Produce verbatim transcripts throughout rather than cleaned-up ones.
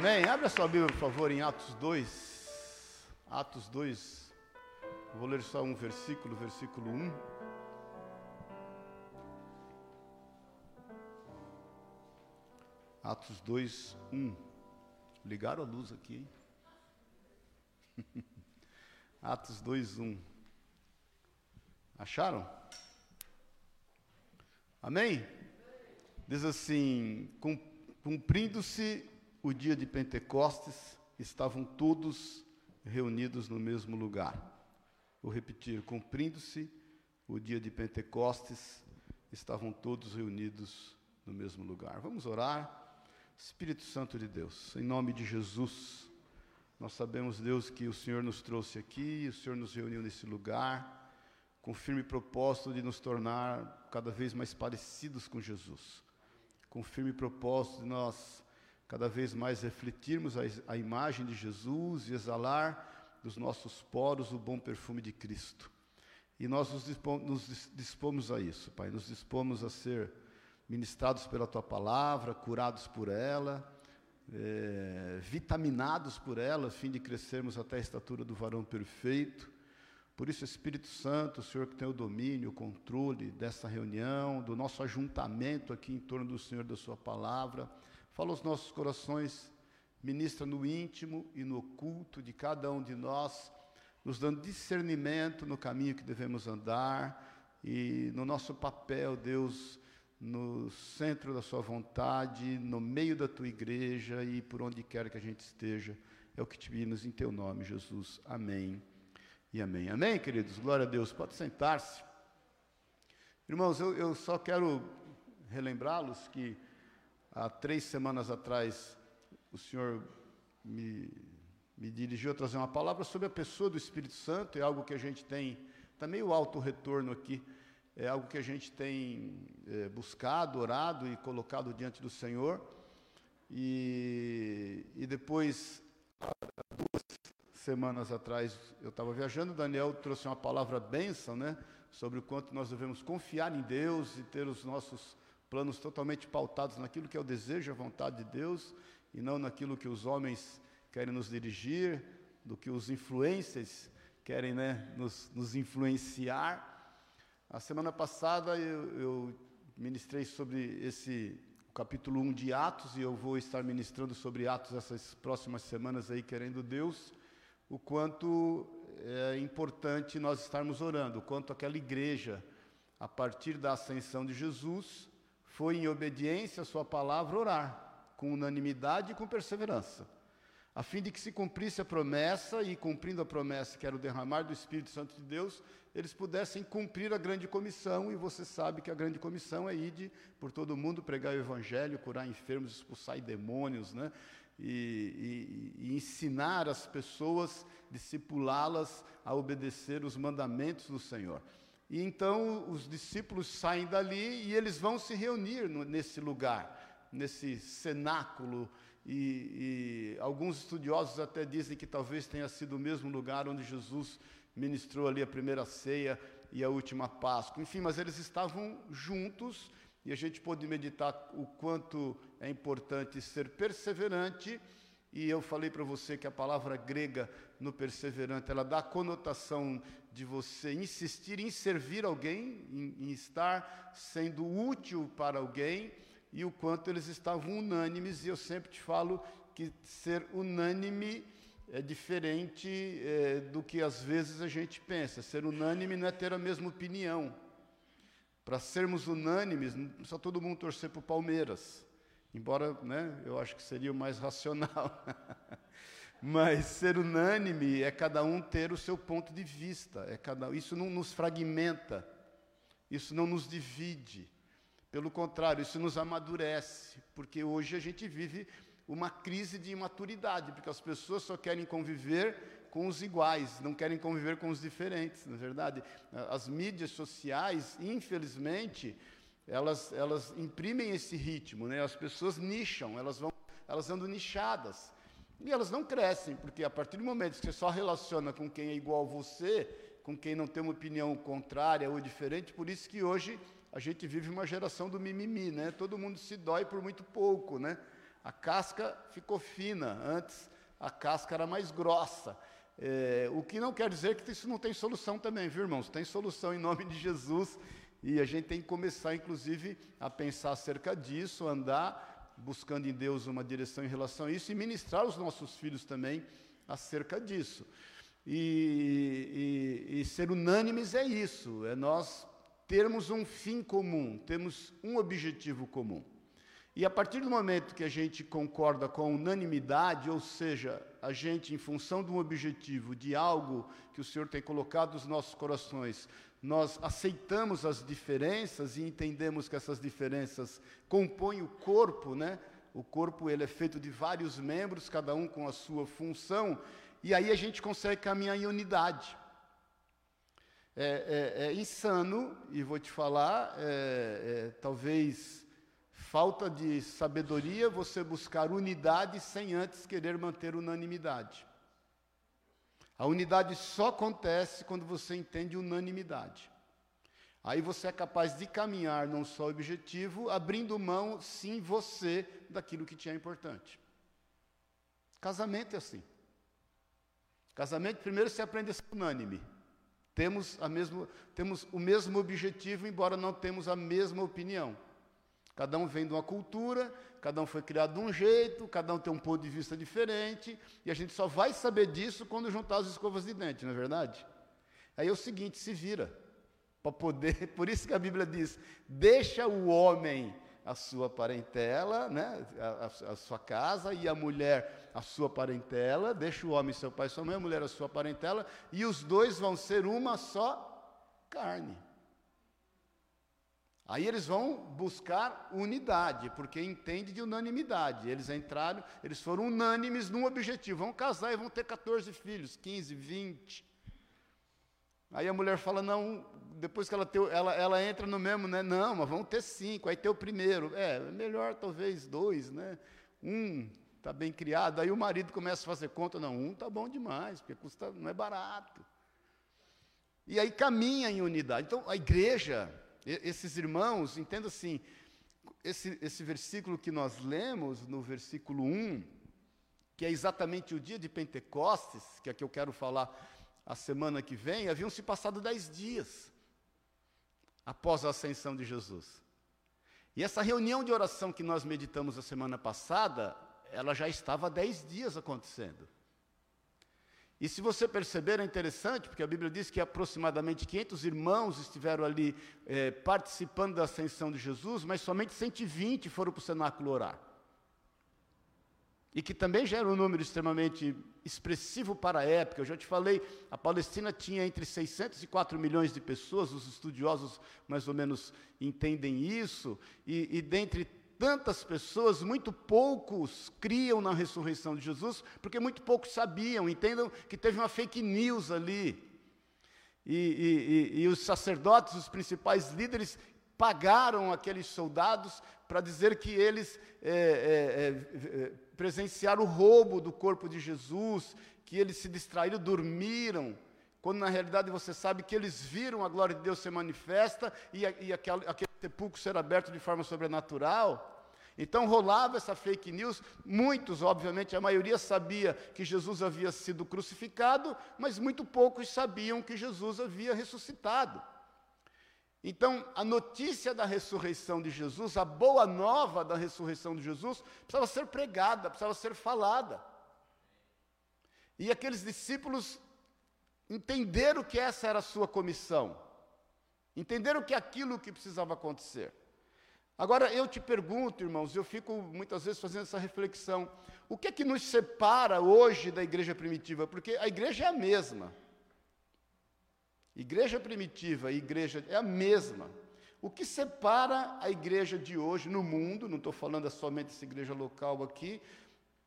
Amém? Abre a sua Bíblia, por favor, em Atos dois. Atos dois. Vou ler só um versículo, versículo um. Atos dois, um. Ligaram a luz aqui, hein? Atos dois, um. Acharam? Amém? Diz assim: cumprindo-se o dia de Pentecostes, estavam todos reunidos no mesmo lugar. Vou repetir, cumprindo-se o dia de Pentecostes, estavam todos reunidos no mesmo lugar. Vamos orar. Espírito Santo de Deus, em nome de Jesus, nós sabemos, Deus, que o Senhor nos trouxe aqui, o Senhor nos reuniu nesse lugar, com firme propósito de nos tornar cada vez mais parecidos com Jesus, com firme propósito de nós cada vez mais refletirmos a, a imagem de Jesus e exalar dos nossos poros o bom perfume de Cristo. E nós nos dispomos, nos dispomos a isso, Pai, nos dispomos a ser ministrados pela Tua Palavra, curados por ela, é, vitaminados por ela, a fim de crescermos até a estatura do varão perfeito. Por isso, Espírito Santo, o Senhor que tem o domínio, o controle dessa reunião, do nosso ajuntamento aqui em torno do Senhor da Sua Palavra, fala aos nossos corações, ministra no íntimo e no oculto de cada um de nós, nos dando discernimento no caminho que devemos andar e no nosso papel, Deus, no centro da Sua vontade, no meio da Tua igreja e por onde quer que a gente esteja. É o que te pedimos em Teu nome, Jesus. Amém e amém. Amém, queridos? Glória a Deus. Pode sentar-se. Irmãos, eu, eu só quero relembrá-los que há três semanas atrás, o Senhor me, me dirigiu a trazer uma palavra sobre a pessoa do Espírito Santo. É algo que a gente tem, também o alto retorno aqui, é algo que a gente tem é, buscado, orado e colocado diante do Senhor. E, e depois, há duas semanas atrás, eu estava viajando, o Daniel trouxe uma palavra bênção, né, sobre o quanto nós devemos confiar em Deus e ter os nossos planos totalmente pautados naquilo que é o desejo e a vontade de Deus, e não naquilo que os homens querem nos dirigir, do que os influencers querem, né, nos, nos influenciar. A semana passada eu, eu ministrei sobre esse capítulo um de Atos, e eu vou estar ministrando sobre Atos essas próximas semanas aí, querendo Deus, o quanto é importante nós estarmos orando, o quanto aquela igreja, a partir da ascensão de Jesus, foi em obediência à Sua palavra orar, com unanimidade e com perseverança, a fim de que se cumprisse a promessa, e cumprindo a promessa, que era o derramar do Espírito Santo de Deus, eles pudessem cumprir a grande comissão. E você sabe que a grande comissão é ir por todo o mundo, pregar o Evangelho, curar enfermos, expulsar demônios, né? E, e, e ensinar as pessoas, discipulá-las a obedecer os mandamentos do Senhor. E então os discípulos saem dali e eles vão se reunir no, nesse lugar, nesse cenáculo, e, e alguns estudiosos até dizem que talvez tenha sido o mesmo lugar onde Jesus ministrou ali a primeira ceia e a última Páscoa. Enfim, mas eles estavam juntos, e a gente pôde meditar o quanto é importante ser perseverante. E eu falei para você que a palavra grega no perseverante, ela dá a conotação de você insistir em servir alguém, em, em estar sendo útil para alguém, e o quanto eles estavam unânimes. E eu sempre te falo que ser unânime é diferente é, do que às vezes a gente pensa. Ser unânime não é ter a mesma opinião. Para sermos unânimes, só todo mundo torcer para o Palmeiras. Embora, né, eu acho que seria o mais racional. Mas ser unânime é cada um ter o seu ponto de vista. É cada, isso não nos fragmenta, isso não nos divide. Pelo contrário, isso nos amadurece, porque hoje a gente vive uma crise de imaturidade, porque as pessoas só querem conviver com os iguais, não querem conviver com os diferentes, na verdade. As mídias sociais, infelizmente, Elas, elas imprimem esse ritmo, né? As pessoas nicham, elas, vão, elas andam nichadas, e elas não crescem, porque a partir do momento que você só relaciona com quem é igual a você, com quem não tem uma opinião contrária ou diferente. Por isso que hoje a gente vive uma geração do mimimi, né? Todo mundo se dói por muito pouco, né? A casca ficou fina, antes a casca era mais grossa. É, o que não quer dizer que isso não tem solução também, viu, irmãos? Tem solução em nome de Jesus, e a gente tem que começar, inclusive, a pensar acerca disso, andar buscando em Deus uma direção em relação a isso, e ministrar os nossos filhos também acerca disso. E, e, e ser unânimes é isso, é nós termos um fim comum, termos um objetivo comum. E a partir do momento que a gente concorda com a unanimidade, ou seja, a gente, em função de um objetivo, de algo que o Senhor tem colocado nos nossos corações, nós aceitamos as diferenças e entendemos que essas diferenças compõem o corpo, né? O corpo, ele é feito de vários membros, cada um com a sua função, e aí a gente consegue caminhar em unidade. É, é, é insano, e vou te falar, é, é, talvez falta de sabedoria você buscar unidade sem antes querer manter unanimidade. A unidade só acontece quando você entende unanimidade. Aí você é capaz de caminhar num só objetivo, abrindo mão, sim, você, daquilo que te é importante. Casamento é assim. Casamento, primeiro você aprende a ser unânime. Temos, a mesmo, temos o mesmo objetivo, embora não temos a mesma opinião. Cada um vem de uma cultura, cada um foi criado de um jeito, cada um tem um ponto de vista diferente, e a gente só vai saber disso quando juntar as escovas de dente, não é verdade? Aí é o seguinte, se vira, para poder, por isso que a Bíblia diz, deixa o homem a sua parentela, né, a, a, a sua casa, e a mulher a sua parentela, deixa o homem seu pai e sua mãe, a mulher a sua parentela, e os dois vão ser uma só carne. Aí eles vão buscar unidade, porque entende de unanimidade. Eles entraram, eles foram unânimes num objetivo, vão casar e vão ter quatorze filhos, quinze, vinte. Aí a mulher fala, não, depois que ela, ter, ela, ela entra no mesmo, né? Não, mas vão ter cinco, aí ter o primeiro. É, melhor talvez dois, né? Um está bem criado, aí o marido começa a fazer conta, não, um está bom demais, porque custa, não é barato. E aí caminha em unidade. Então a igreja... Esses irmãos, entenda assim, esse, esse versículo que nós lemos, no versículo um, que é exatamente o dia de Pentecostes, que é que eu quero falar a semana que vem, haviam se passado dez dias após a ascensão de Jesus. E essa reunião de oração que nós meditamos a semana passada, ela já estava há dez dias acontecendo. E se você perceber, é interessante, porque a Bíblia diz que aproximadamente quinhentos irmãos estiveram ali eh, participando da ascensão de Jesus, mas somente cento e vinte foram para o cenáculo orar. E que também já era um número extremamente expressivo para a época. Eu já te falei, a Palestina tinha entre seiscentos e quatro milhões de pessoas, os estudiosos mais ou menos entendem isso, e, e dentre tantas pessoas, muito poucos criam na ressurreição de Jesus, porque muito poucos sabiam, entendam que teve uma fake news ali. E, e, e, e os sacerdotes, os principais líderes, pagaram aqueles soldados para dizer que eles é, é, é, presenciaram o roubo do corpo de Jesus, que eles se distraíram, dormiram, quando na realidade você sabe que eles viram a glória de Deus se manifesta e, e aquele, aquele sepulcro ser aberto de forma sobrenatural. Então rolava essa fake news, muitos, obviamente, a maioria sabia que Jesus havia sido crucificado, mas muito poucos sabiam que Jesus havia ressuscitado. Então, a notícia da ressurreição de Jesus, a boa nova da ressurreição de Jesus, precisava ser pregada, precisava ser falada. E aqueles discípulos entenderam que essa era a sua comissão, entenderam que aquilo que precisava acontecer. Agora, eu te pergunto, irmãos, eu fico muitas vezes fazendo essa reflexão, o que é que nos separa hoje da igreja primitiva? Porque a igreja é a mesma, igreja primitiva e igreja é a mesma. O que separa a igreja de hoje no mundo, não estou falando somente dessa igreja local aqui,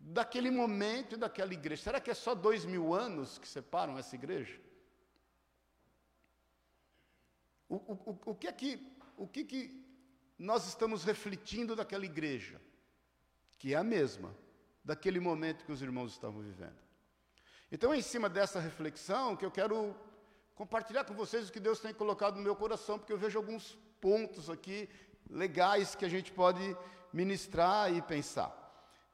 daquele momento e daquela igreja? Será que é só dois mil anos que separam essa igreja? O, o, o, que, é que, o que, que nós estamos refletindo daquela igreja? Que é a mesma, daquele momento que os irmãos estavam vivendo. Então, é em cima dessa reflexão que eu quero compartilhar com vocês o que Deus tem colocado no meu coração, porque eu vejo alguns pontos aqui legais que a gente pode ministrar e pensar.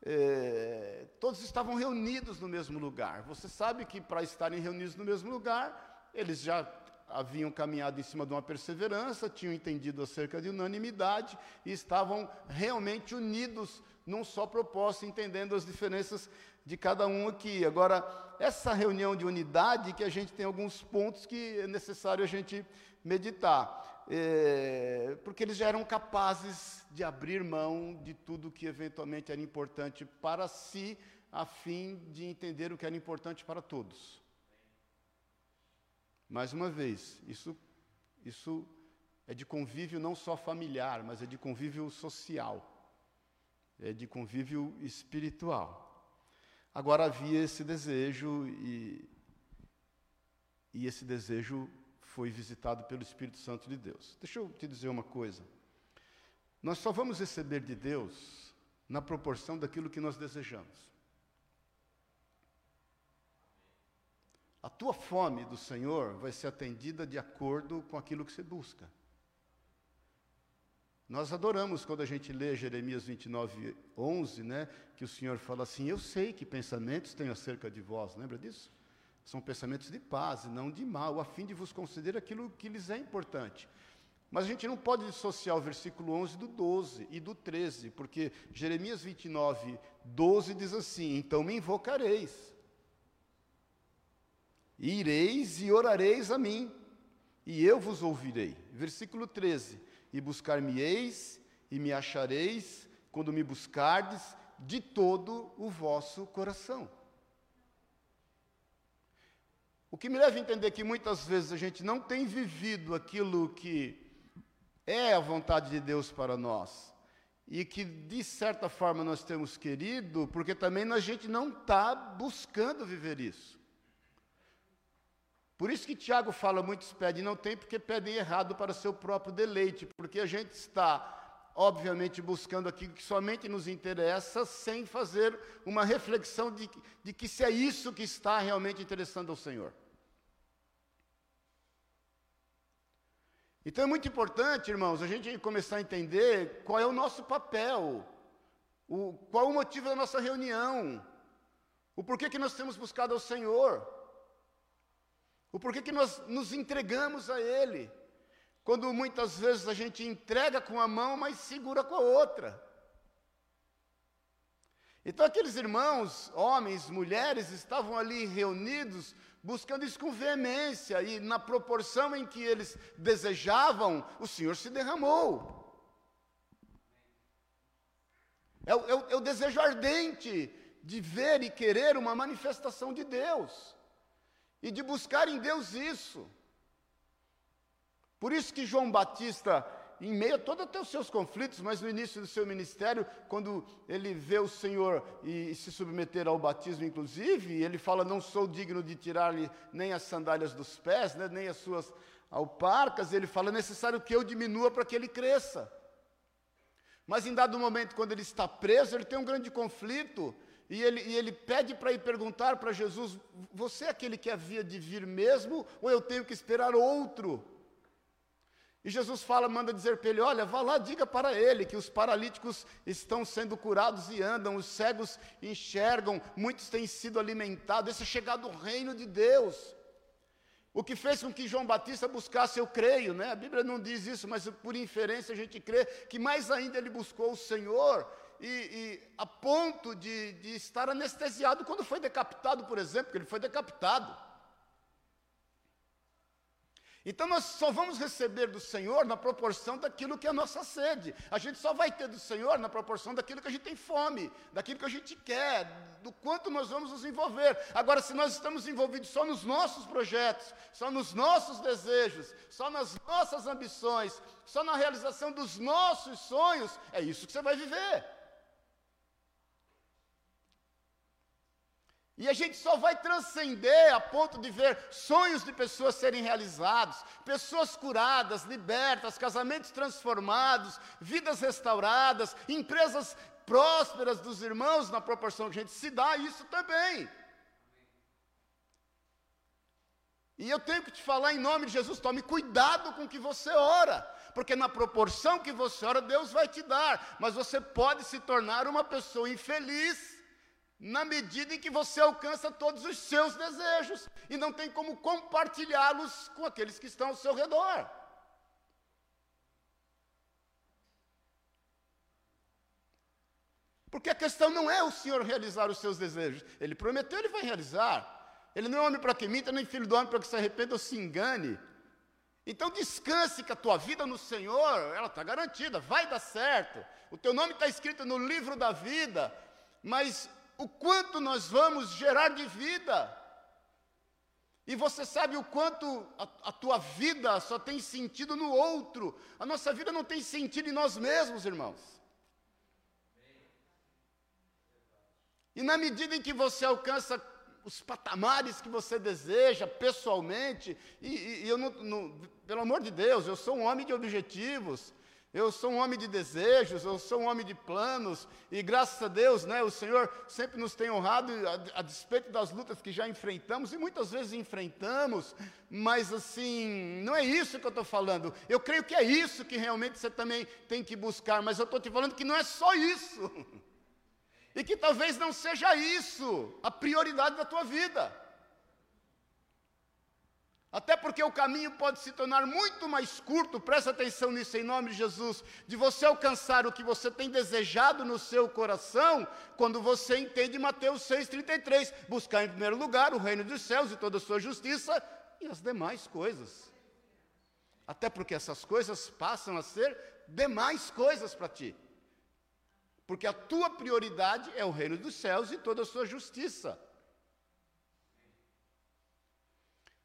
é, todos estavam reunidos no mesmo lugar. Você sabe que para estarem reunidos no mesmo lugar, eles já haviam caminhado em cima de uma perseverança, tinham entendido acerca de unanimidade e estavam realmente unidos num só propósito, entendendo as diferenças de cada um aqui. Agora, essa reunião de unidade, que a gente tem alguns pontos que é necessário a gente meditar, é, porque eles já eram capazes de abrir mão de tudo que eventualmente era importante para si, a fim de entender o que era importante para todos. Mais uma vez, isso, isso é de convívio não só familiar, mas é de convívio social, é de convívio espiritual. Agora havia esse desejo e, e esse desejo foi visitado pelo Espírito Santo de Deus. Deixa eu te dizer uma coisa. Nós só vamos receber de Deus na proporção daquilo que nós desejamos. A tua fome do Senhor vai ser atendida de acordo com aquilo que você busca. Nós adoramos quando a gente lê Jeremias vinte e nove, onze, né, que o Senhor fala assim: eu sei que pensamentos tenho acerca de vós. Lembra disso? São pensamentos de paz e não de mal, a fim de vos conceder aquilo que lhes é importante. Mas a gente não pode dissociar o versículo onze do doze e do treze, porque Jeremias vinte e nove, doze diz assim: então me invocareis, e ireis e orareis a mim, e eu vos ouvirei. Versículo treze: e buscar-me-eis, e me achareis, quando me buscardes de todo o vosso coração. O que me leva a entender que muitas vezes a gente não tem vivido aquilo que é a vontade de Deus para nós, e que de certa forma nós temos querido, porque também a gente não está buscando viver isso. Por isso que Tiago fala, muitos pedem e não têm, porque pedem errado para seu próprio deleite, porque a gente está, obviamente, buscando aquilo que somente nos interessa, sem fazer uma reflexão de, de que se é isso que está realmente interessando ao Senhor. Então é muito importante, irmãos, a gente começar a entender qual é o nosso papel, o, qual o motivo da nossa reunião, o porquê que nós temos buscado ao Senhor, o porquê que nós nos entregamos a Ele, quando muitas vezes a gente entrega com a mão, mas segura com a outra. Então aqueles irmãos, homens, mulheres, estavam ali reunidos, buscando isso com veemência, e na proporção em que eles desejavam, o Senhor se derramou. É o, é o, é o desejo ardente de ver e querer uma manifestação de Deus, e de buscar em Deus isso. Por isso que João Batista, em meio a todos os seus conflitos, mas no início do seu ministério, quando ele vê o Senhor e se submeter ao batismo, inclusive, ele fala: não sou digno de tirar-lhe nem as sandálias dos pés, né, nem as suas alparcas. Ele fala: é necessário que eu diminua para que ele cresça. Mas em dado momento, quando ele está preso, ele tem um grande conflito. E ele, e ele pede para ir perguntar para Jesus: você é aquele que havia de vir mesmo, ou eu tenho que esperar outro? E Jesus fala, manda dizer para ele: olha, vá lá, diga para ele que os paralíticos estão sendo curados e andam, os cegos enxergam, muitos têm sido alimentados, esse é chegado o reino de Deus. O que fez com que João Batista buscasse, eu creio, né? A Bíblia não diz isso, mas por inferência a gente crê que mais ainda ele buscou o Senhor, E, e a ponto de, de estar anestesiado quando foi decapitado, por exemplo, porque ele foi decapitado. Então nós só vamos receber do Senhor na proporção daquilo que é a nossa sede. A gente só vai ter do Senhor na proporção daquilo que a gente tem fome, daquilo que a gente quer, do quanto nós vamos nos envolver. Agora, se nós estamos envolvidos só nos nossos projetos, só nos nossos desejos, só nas nossas ambições, só na realização dos nossos sonhos, é isso que você vai viver. E a gente só vai transcender a ponto de ver sonhos de pessoas serem realizados, pessoas curadas, libertas, casamentos transformados, vidas restauradas, empresas prósperas dos irmãos na proporção que a gente se dá, isso também. E eu tenho que te falar em nome de Jesus: tome cuidado com o que você ora, porque na proporção que você ora, Deus vai te dar, mas você pode se tornar uma pessoa infeliz, na medida em que você alcança todos os seus desejos, e não tem como compartilhá-los com aqueles que estão ao seu redor. Porque a questão não é o Senhor realizar os seus desejos, Ele prometeu, Ele vai realizar. Ele não é homem para que minta, nem filho do homem para que se arrependa ou se engane. Então descanse que a tua vida no Senhor, ela está garantida, vai dar certo. O teu nome está escrito no livro da vida, mas o quanto nós vamos gerar de vida. E você sabe o quanto a, a tua vida só tem sentido no outro. A nossa vida não tem sentido em nós mesmos, irmãos. E na medida em que você alcança os patamares que você deseja pessoalmente, e, e, e eu não, não, pelo amor de Deus, eu sou um homem de objetivos, eu sou um homem de desejos, eu sou um homem de planos, e graças a Deus, né, o Senhor sempre nos tem honrado, a, a despeito das lutas que já enfrentamos, e muitas vezes enfrentamos, mas assim, não é isso que eu estou falando, eu creio que é isso que realmente você também tem que buscar, mas eu estou te falando que não é só isso, e que talvez não seja isso a prioridade da tua vida. Até porque o caminho pode se tornar muito mais curto, presta atenção nisso em nome de Jesus, de você alcançar o que você tem desejado no seu coração, quando você entende Mateus seis, trinta e três, buscar em primeiro lugar o reino dos céus e toda a sua justiça e as demais coisas. Até porque essas coisas passam a ser demais coisas para ti. Porque a tua prioridade é o reino dos céus e toda a sua justiça.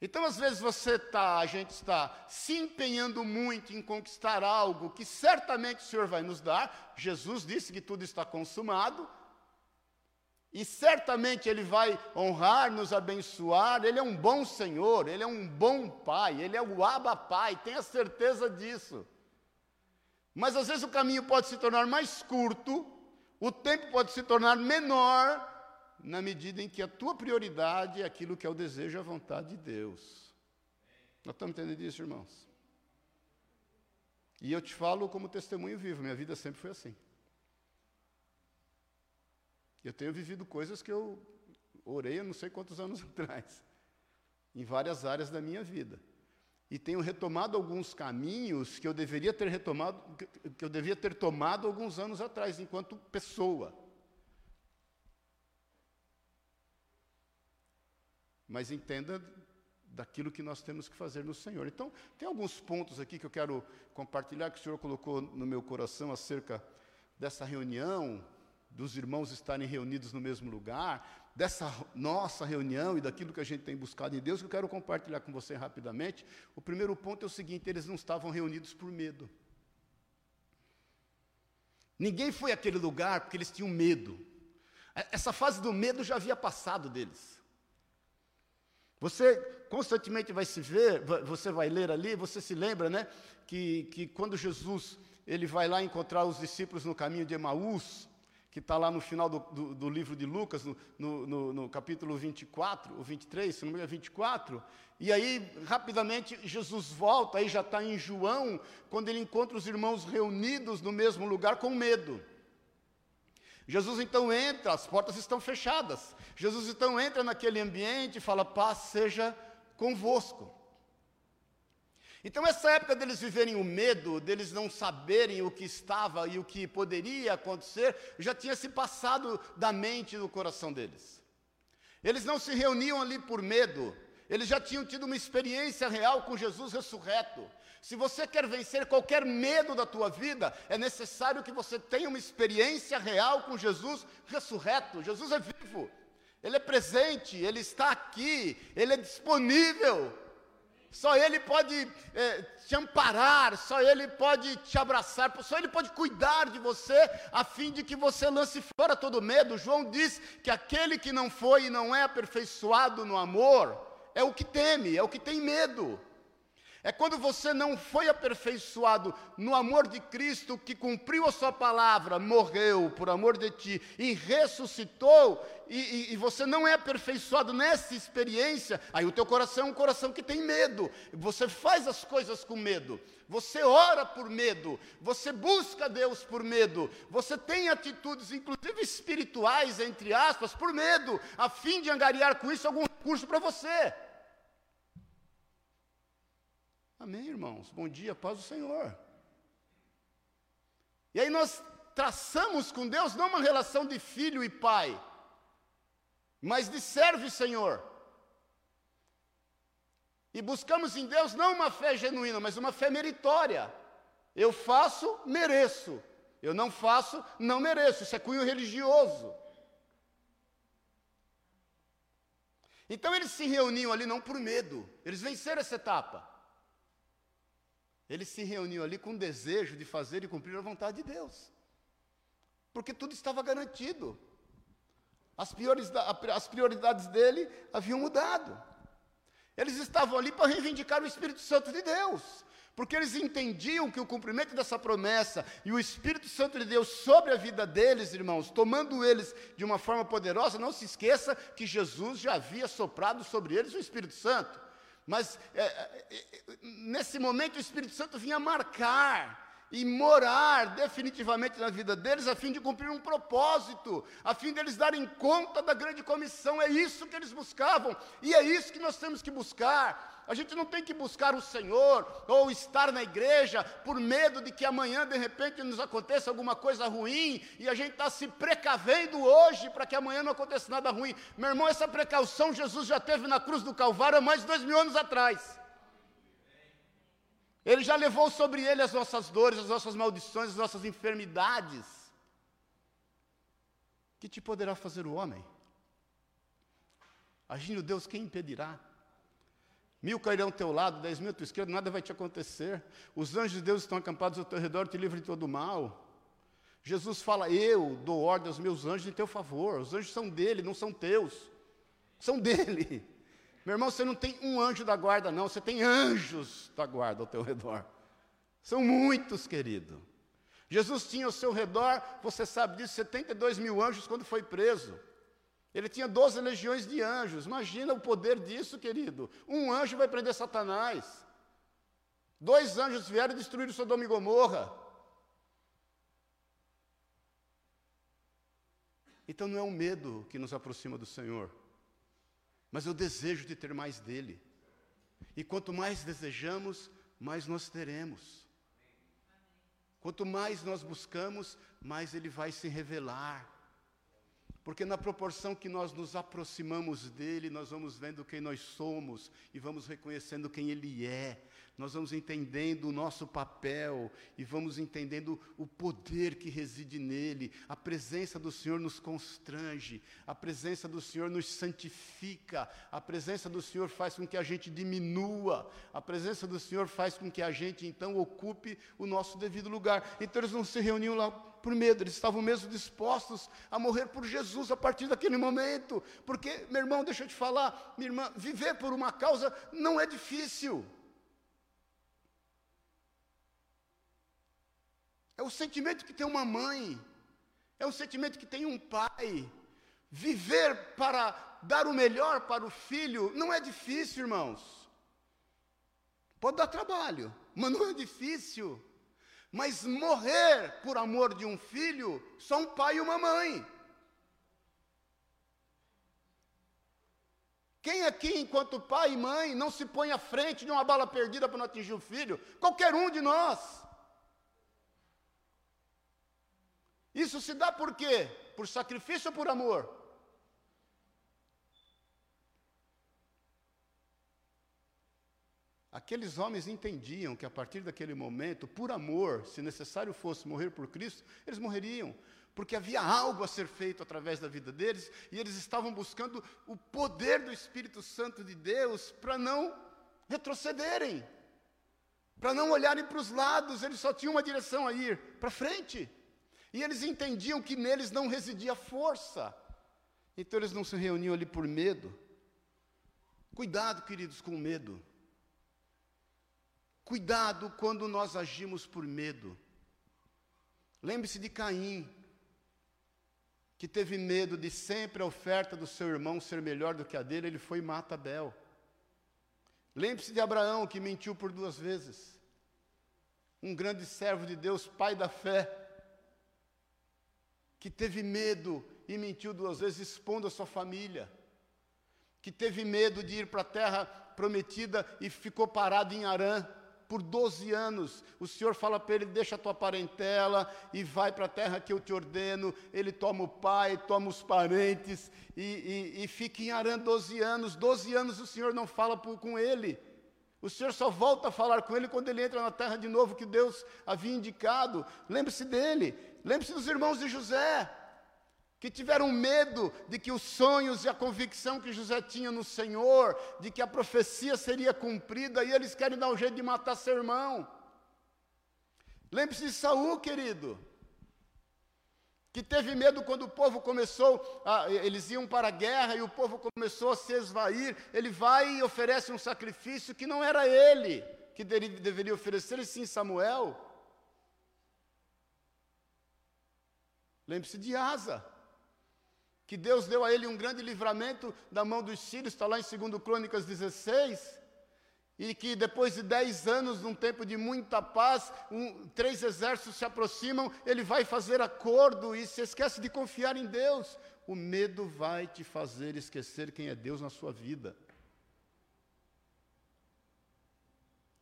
Então, às vezes, você tá, a gente está se empenhando muito em conquistar algo que certamente o Senhor vai nos dar. Jesus disse que tudo está consumado. E certamente Ele vai honrar, nos abençoar. Ele é um bom Senhor, Ele é um bom Pai, Ele é o Abba Pai, tenha certeza disso. Mas às vezes o caminho pode se tornar mais curto, o tempo pode se tornar menor, na medida em que a tua prioridade é aquilo que é o desejo e a vontade de Deus. Nós estamos entendendo isso, irmãos? E eu te falo como testemunho vivo, minha vida sempre foi assim. Eu tenho vivido coisas que eu orei há não sei quantos anos atrás, em várias áreas da minha vida. E tenho retomado alguns caminhos que eu deveria ter retomado, que eu devia ter tomado alguns anos atrás, enquanto pessoa. Mas entenda daquilo que nós temos que fazer no Senhor. Então, tem alguns pontos aqui que eu quero compartilhar, que o Senhor colocou no meu coração acerca dessa reunião, dos irmãos estarem reunidos no mesmo lugar, dessa nossa reunião e daquilo que a gente tem buscado em Deus, que eu quero compartilhar com você rapidamente. O primeiro ponto é o seguinte: eles não estavam reunidos por medo. Ninguém foi àquele lugar porque eles tinham medo. Essa fase do medo já havia passado deles. Você constantemente vai se ver, você vai ler ali, você se lembra, né, que, que quando Jesus ele vai lá encontrar os discípulos no caminho de Emaús, que está lá no final do, do, do livro de Lucas, no, no, no capítulo vinte e quatro, ou vinte e três, se não me engano, vinte e quatro, e aí, rapidamente, Jesus volta, aí já está em João, quando ele encontra os irmãos reunidos no mesmo lugar com medo. Jesus, então, entra, as portas estão fechadas, Jesus, então, entra naquele ambiente e fala: paz seja convosco. Então, essa época deles viverem o medo, deles não saberem o que estava e o que poderia acontecer, já tinha se passado da mente e do coração deles. Eles não se reuniam ali por medo, eles já tinham tido uma experiência real com Jesus ressurreto. Se você quer vencer qualquer medo da tua vida, é necessário que você tenha uma experiência real com Jesus ressurreto. Jesus é vivo, Ele é presente, Ele está aqui, Ele é disponível. Só Ele pode eh, te amparar, só Ele pode te abraçar, só Ele pode cuidar de você, a fim de que você lance fora todo medo. João diz que aquele que não foi e não é aperfeiçoado no amor, é o que teme, é o que tem medo. É quando você não foi aperfeiçoado no amor de Cristo, que cumpriu a sua palavra, morreu por amor de ti e ressuscitou, e, e, e você não é aperfeiçoado nessa experiência, aí o teu coração é um coração que tem medo, você faz as coisas com medo, você ora por medo, você busca Deus por medo, você tem atitudes, inclusive espirituais, entre aspas, por medo, a fim de angariar com isso algum recurso para você. Amém, irmãos? Bom dia, paz do Senhor. E aí nós traçamos com Deus não uma relação de filho e pai, mas de serve, Senhor. E buscamos em Deus não uma fé genuína, mas uma fé meritória. Eu faço, mereço. Eu não faço, não mereço. Isso é cunho religioso. Então eles se reuniam ali não por medo. Eles venceram essa etapa. Ele se reuniu ali com o desejo de fazer e cumprir a vontade de Deus. Porque tudo estava garantido. As prioridades, as prioridades dele haviam mudado. Eles estavam ali para reivindicar o Espírito Santo de Deus. Porque eles entendiam que o cumprimento dessa promessa e o Espírito Santo de Deus sobre a vida deles, irmãos, tomando eles de uma forma poderosa, não se esqueça que Jesus já havia soprado sobre eles o Espírito Santo. Mas, é, é, nesse momento, o Espírito Santo vinha marcar e morar definitivamente na vida deles, a fim de cumprir um propósito, a fim deles darem conta da grande comissão. É isso que eles buscavam, e é isso que nós temos que buscar. A gente não tem que buscar o Senhor, ou estar na igreja, por medo de que amanhã, de repente, nos aconteça alguma coisa ruim, e a gente está se precavendo hoje, para que amanhã não aconteça nada ruim. Meu irmão, essa precaução Jesus já teve na cruz do Calvário, há mais de dois mil anos atrás. Ele já levou sobre ele as nossas dores, as nossas maldições, as nossas enfermidades. Que te poderá fazer o homem? Agindo Deus, quem impedirá? Mil cairão ao teu lado, dez mil à tua esquerda, nada vai te acontecer. Os anjos de Deus estão acampados ao teu redor, te livram de todo o mal. Jesus fala, eu dou ordem aos meus anjos em teu favor. Os anjos são dele, não são teus. São dele. Meu irmão, você não tem um anjo da guarda, não. Você tem anjos da guarda ao teu redor. São muitos, querido. Jesus tinha ao seu redor, você sabe disso, setenta e dois mil anjos quando foi preso. Ele tinha doze legiões de anjos. Imagina o poder disso, querido. Um anjo vai prender Satanás. Dois anjos vieram destruir o Sodoma e Gomorra. Então não é um medo que nos aproxima do Senhor, mas eu desejo de ter mais dele. E quanto mais desejamos, mais nós teremos. Quanto mais nós buscamos, mais ele vai se revelar. Porque na proporção que nós nos aproximamos dele, nós vamos vendo quem nós somos e vamos reconhecendo quem ele é. Nós vamos entendendo o nosso papel e vamos entendendo o poder que reside nele. A presença do Senhor nos constrange, a presença do Senhor nos santifica, a presença do Senhor faz com que a gente diminua, a presença do Senhor faz com que a gente, então, ocupe o nosso devido lugar. Então, eles não se reuniam lá por medo, eles estavam mesmo dispostos a morrer por Jesus a partir daquele momento. Porque, meu irmão, deixa eu te falar, minha irmã, viver por uma causa não é difícil. É o sentimento que tem uma mãe, é o sentimento que tem um pai. Viver para dar o melhor para o filho não é difícil, irmãos. Pode dar trabalho, mas não é difícil. Mas morrer por amor de um filho, só um pai e uma mãe. Quem aqui, enquanto pai e mãe, não se põe à frente de uma bala perdida para não atingir o filho? Qualquer um de nós. Isso se dá por quê? Por sacrifício ou por amor? Aqueles homens entendiam que a partir daquele momento, por amor, se necessário fosse morrer por Cristo, eles morreriam, porque havia algo a ser feito através da vida deles, e eles estavam buscando o poder do Espírito Santo de Deus para não retrocederem, para não olharem para os lados. Eles só tinham uma direção a ir, para frente. E eles entendiam que neles não residia força. Então eles não se reuniam ali por medo. Cuidado, queridos, com o medo. Cuidado quando nós agimos por medo. Lembre-se de Caim, que teve medo de sempre a oferta do seu irmão ser melhor do que a dele, ele foi e mata Abel. Lembre-se de Abraão, que mentiu por duas vezes. Um grande servo de Deus, pai da fé, que teve medo e mentiu duas vezes, expondo a sua família, que teve medo de ir para a terra prometida e ficou parado em Harã por doze anos. O Senhor fala para ele, deixa a tua parentela e vai para a terra que eu te ordeno. Ele toma o pai, toma os parentes e, e, e fica em Harã doze anos. doze anos o Senhor não fala por, com ele. O Senhor só volta a falar com ele quando ele entra na terra de novo que Deus havia indicado. Lembre-se dele, lembre-se dos irmãos de José, que tiveram medo de que os sonhos e a convicção que José tinha no Senhor, de que a profecia seria cumprida, e eles querem dar um jeito de matar seu irmão. Lembre-se de Saul, querido, que teve medo quando o povo começou, a, eles iam para a guerra, e o povo começou a se esvair, ele vai e oferece um sacrifício que não era ele que dele, deveria oferecer, e sim Samuel. Lembre-se de Asa, que Deus deu a ele um grande livramento da mão dos sírios, está lá em Segunda Crônicas dezesseis, e que depois de dez anos, num tempo de muita paz, um, três exércitos se aproximam, ele vai fazer acordo e se esquece de confiar em Deus. O medo vai te fazer esquecer quem é Deus na sua vida.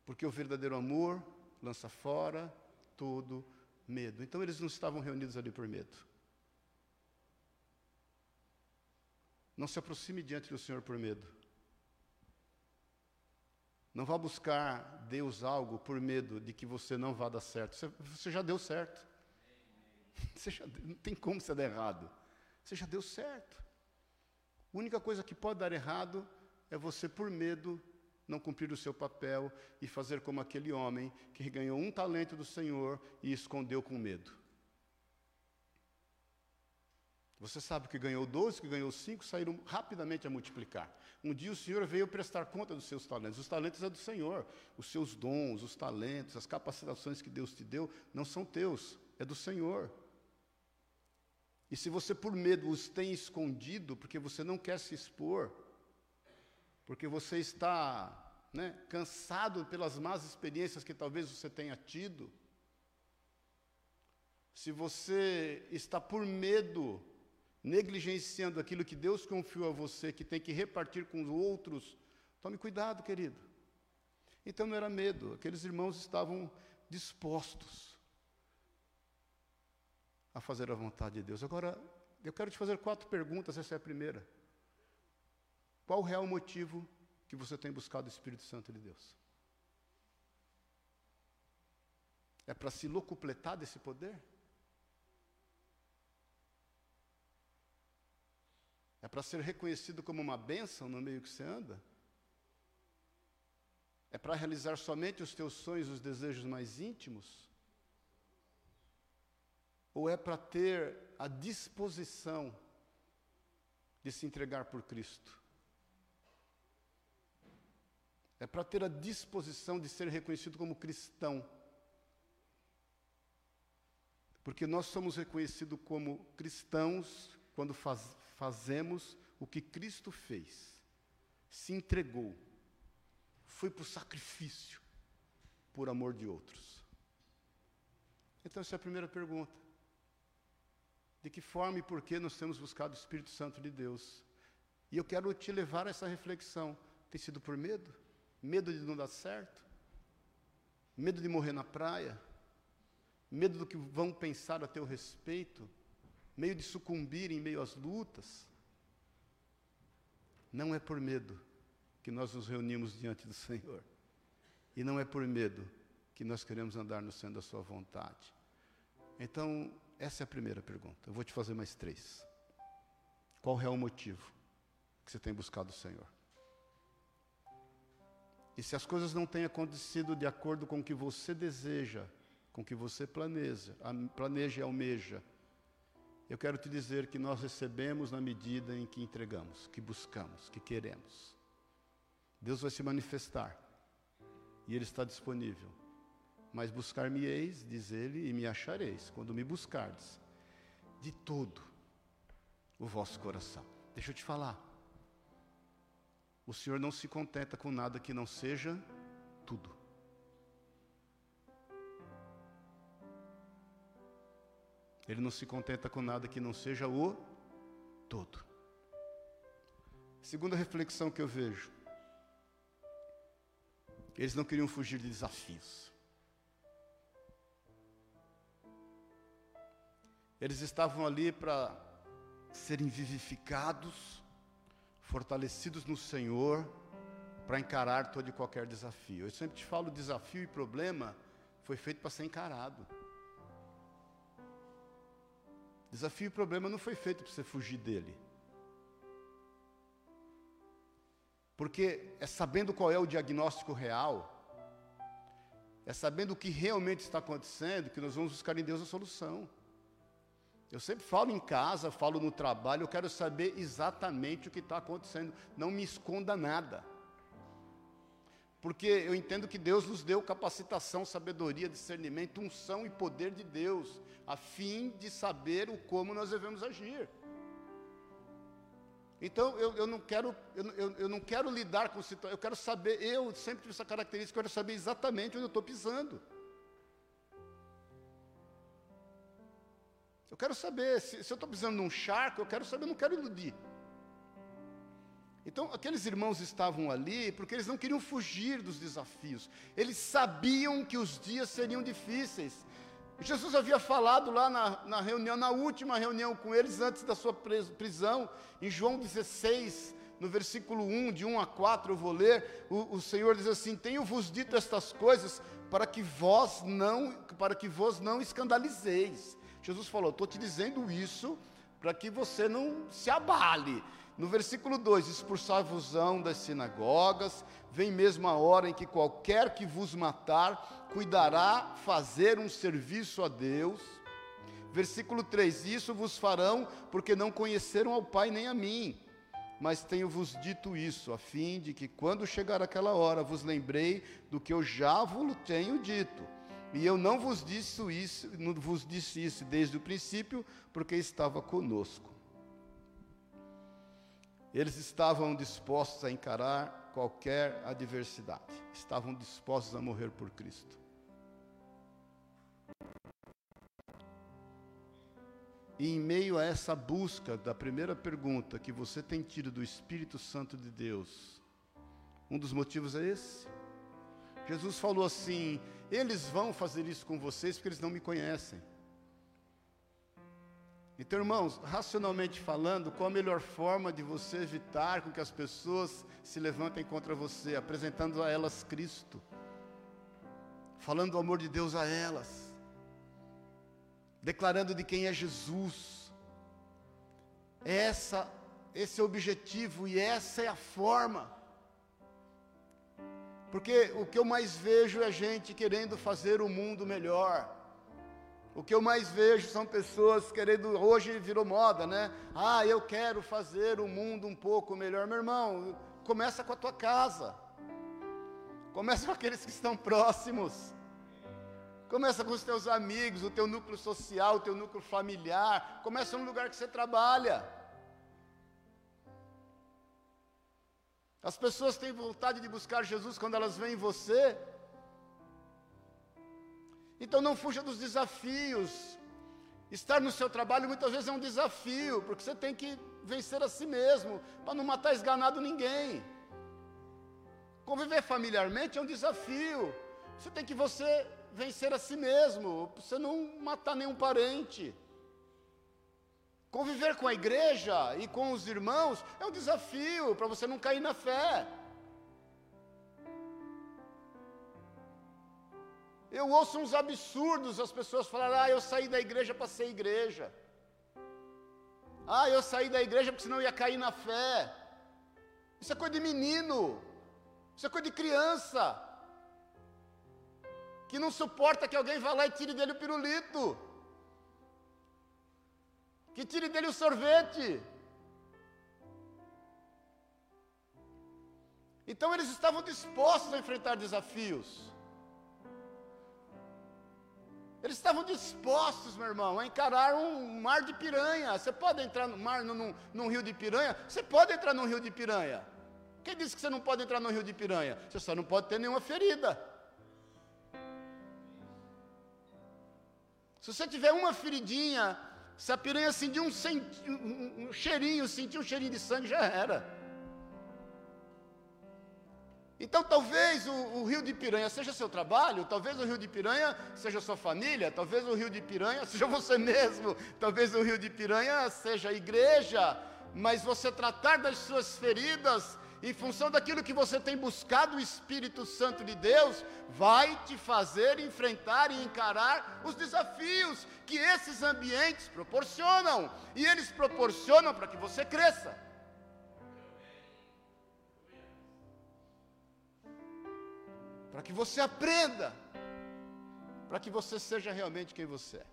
Porque o verdadeiro amor lança fora todo medo. Então eles não estavam reunidos ali por medo. Não se aproxime diante do Senhor por medo. Não vá buscar Deus algo por medo de que você não vá dar certo. Você, você já deu certo. Você já, não tem como você dar errado. Você já deu certo. A única coisa que pode dar errado é você, por medo, não cumprir o seu papel e fazer como aquele homem que ganhou um talento do Senhor e escondeu com medo. Você sabe que ganhou doze, que ganhou cinco, saíram rapidamente a multiplicar. Um dia o Senhor veio prestar conta dos seus talentos. Os talentos é do Senhor. Os seus dons, os talentos, as capacitações que Deus te deu, não são teus, é do Senhor. E se você por medo os tem escondido, porque você não quer se expor, porque você está, né, cansado pelas más experiências que talvez você tenha tido, se você está por medo negligenciando aquilo que Deus confiou a você, que tem que repartir com os outros, tome cuidado, querido. Então não era medo, aqueles irmãos estavam dispostos a fazer a vontade de Deus. Agora, eu quero te fazer quatro perguntas, essa é a primeira. Qual o real motivo que você tem buscado o Espírito Santo de Deus? É para se locupletar desse poder? É para ser reconhecido como uma bênção no meio que você anda? É para realizar somente os teus sonhos, os desejos mais íntimos? Ou é para ter a disposição de se entregar por Cristo? É para ter a disposição de ser reconhecido como cristão? Porque nós somos reconhecidos como cristãos quando faz, fazemos o que Cristo fez, se entregou, foi para o sacrifício, por amor de outros. Então, essa é a primeira pergunta. De que forma e por que nós temos buscado o Espírito Santo de Deus? E eu quero te levar a essa reflexão. Tem sido por medo? Medo de não dar certo? Medo de morrer na praia? Medo do que vão pensar a teu respeito? Meio de sucumbir em meio às lutas? Não é por medo que nós nos reunimos diante do Senhor. E não é por medo que nós queremos andar no centro da sua vontade. Então, essa é a primeira pergunta. Eu vou te fazer mais três. Qual é o real motivo que você tem buscado o Senhor? E se as coisas não têm acontecido de acordo com o que você deseja, com o que você planeja, planeja e almeja, eu quero te dizer que nós recebemos na medida em que entregamos, que buscamos, que queremos. Deus vai se manifestar. e ele está disponível. Mas buscar-me-eis, diz ele, e me achareis, quando me buscardes, de todo o vosso coração. Deixa eu te falar, o Senhor não se contenta com nada que não seja tudo. Ele não se contenta com nada que não seja o todo. Segunda reflexão que eu vejo, eles não queriam fugir de desafios. Eles estavam ali para serem vivificados, fortalecidos no Senhor, para encarar todo e qualquer desafio. Eu sempre te falo, desafio e problema foi feito para ser encarado. Desafio e problema não foi feito para você fugir dele. Porque é sabendo qual é o diagnóstico real, é sabendo o que realmente está acontecendo, que nós vamos buscar em Deus a solução. Eu sempre falo em casa, falo no trabalho, eu quero saber exatamente o que está acontecendo. Não me esconda nada. Porque eu entendo que Deus nos deu capacitação, sabedoria, discernimento, unção e poder de Deus, a fim de saber o como nós devemos agir. Então, eu, eu, não, quero, eu, eu, eu não quero lidar com situações, eu quero saber, eu sempre tive essa característica, eu quero saber exatamente onde eu estou pisando. Eu quero saber, se, se eu estou pisando num charco, eu quero saber, eu não quero iludir. Então, aqueles irmãos estavam ali porque eles não queriam fugir dos desafios. Eles sabiam que os dias seriam difíceis. Jesus havia falado lá na, na reunião, na última reunião com eles, antes da sua prisão, em João dezesseis, no versículo um, de um a quatro, eu vou ler, o, o Senhor diz assim: tenho-vos dito estas coisas para que vós não, para que vós não escandalizeis. Jesus falou, estou te dizendo isso para que você não se abale. No versículo dois, expulsar-vos-ão das sinagogas, vem mesmo a hora em que qualquer que vos matar, cuidará fazer um serviço a Deus. Versículo três, isso vos farão, porque não conheceram ao Pai nem a mim, mas tenho-vos dito isso, a fim de que quando chegar aquela hora, vos lembrei do que eu já vos tenho dito. E eu não vos disse isso, não vos disse isso desde o princípio, porque estava conosco. Eles estavam dispostos a encarar qualquer adversidade. Estavam dispostos a morrer por Cristo. E em meio a essa busca da primeira pergunta que você tem tido do Espírito Santo de Deus, um dos motivos é esse. Jesus falou assim, eles vão fazer isso com vocês porque eles não me conhecem. Então, irmãos, racionalmente falando, qual a melhor forma de você evitar com que as pessoas se levantem contra você? Apresentando a elas Cristo. Falando o amor de Deus a elas. Declarando de quem é Jesus. Essa, esse é o objetivo e essa é a forma. Porque o que eu mais vejo é gente querendo fazer o mundo melhor. O que eu mais vejo são pessoas querendo, hoje virou moda, né? Ah, eu quero fazer o mundo um pouco melhor. Meu irmão, começa com a tua casa. Começa com aqueles que estão próximos. Começa com os teus amigos, o teu núcleo social, o teu núcleo familiar. Começa no lugar que você trabalha. As pessoas têm vontade de buscar Jesus quando elas veem você. Então não fuja dos desafios. Estar no seu trabalho muitas vezes é um desafio, porque você tem que vencer a si mesmo, para não matar esganado ninguém. Conviver familiarmente é um desafio. Você tem que você vencer a si mesmo, para você não matar nenhum parente. Conviver com a igreja e com os irmãos é um desafio para você não cair na fé. Eu ouço uns absurdos as pessoas falarem, ah, eu saí da igreja para ser igreja. Ah, eu saí da igreja porque senão eu ia cair na fé. Isso é coisa de menino. Isso é coisa de criança. Que não suporta que alguém vá lá e tire dele o pirulito. Que tire dele o sorvete. Então eles estavam dispostos a enfrentar desafios. Eles estavam dispostos, meu irmão, a encarar um mar de piranha. Você pode entrar no mar, num, num rio de piranha? Você pode entrar num rio de piranha. Quem disse que você não pode entrar num rio de piranha? Você só não pode ter nenhuma ferida. Se você tiver uma feridinha, se a piranha sentir um, senti, um, um cheirinho, sentir um cheirinho de sangue, já era. Então talvez o, o rio de piranha seja seu trabalho, talvez o rio de piranha seja sua família, talvez o rio de piranha seja você mesmo, talvez o rio de piranha seja a igreja, mas você tratar das suas feridas, em função daquilo que você tem buscado o Espírito Santo de Deus, vai te fazer enfrentar e encarar os desafios que esses ambientes proporcionam, e eles proporcionam para que você cresça. Para que você aprenda, para que você seja realmente quem você é.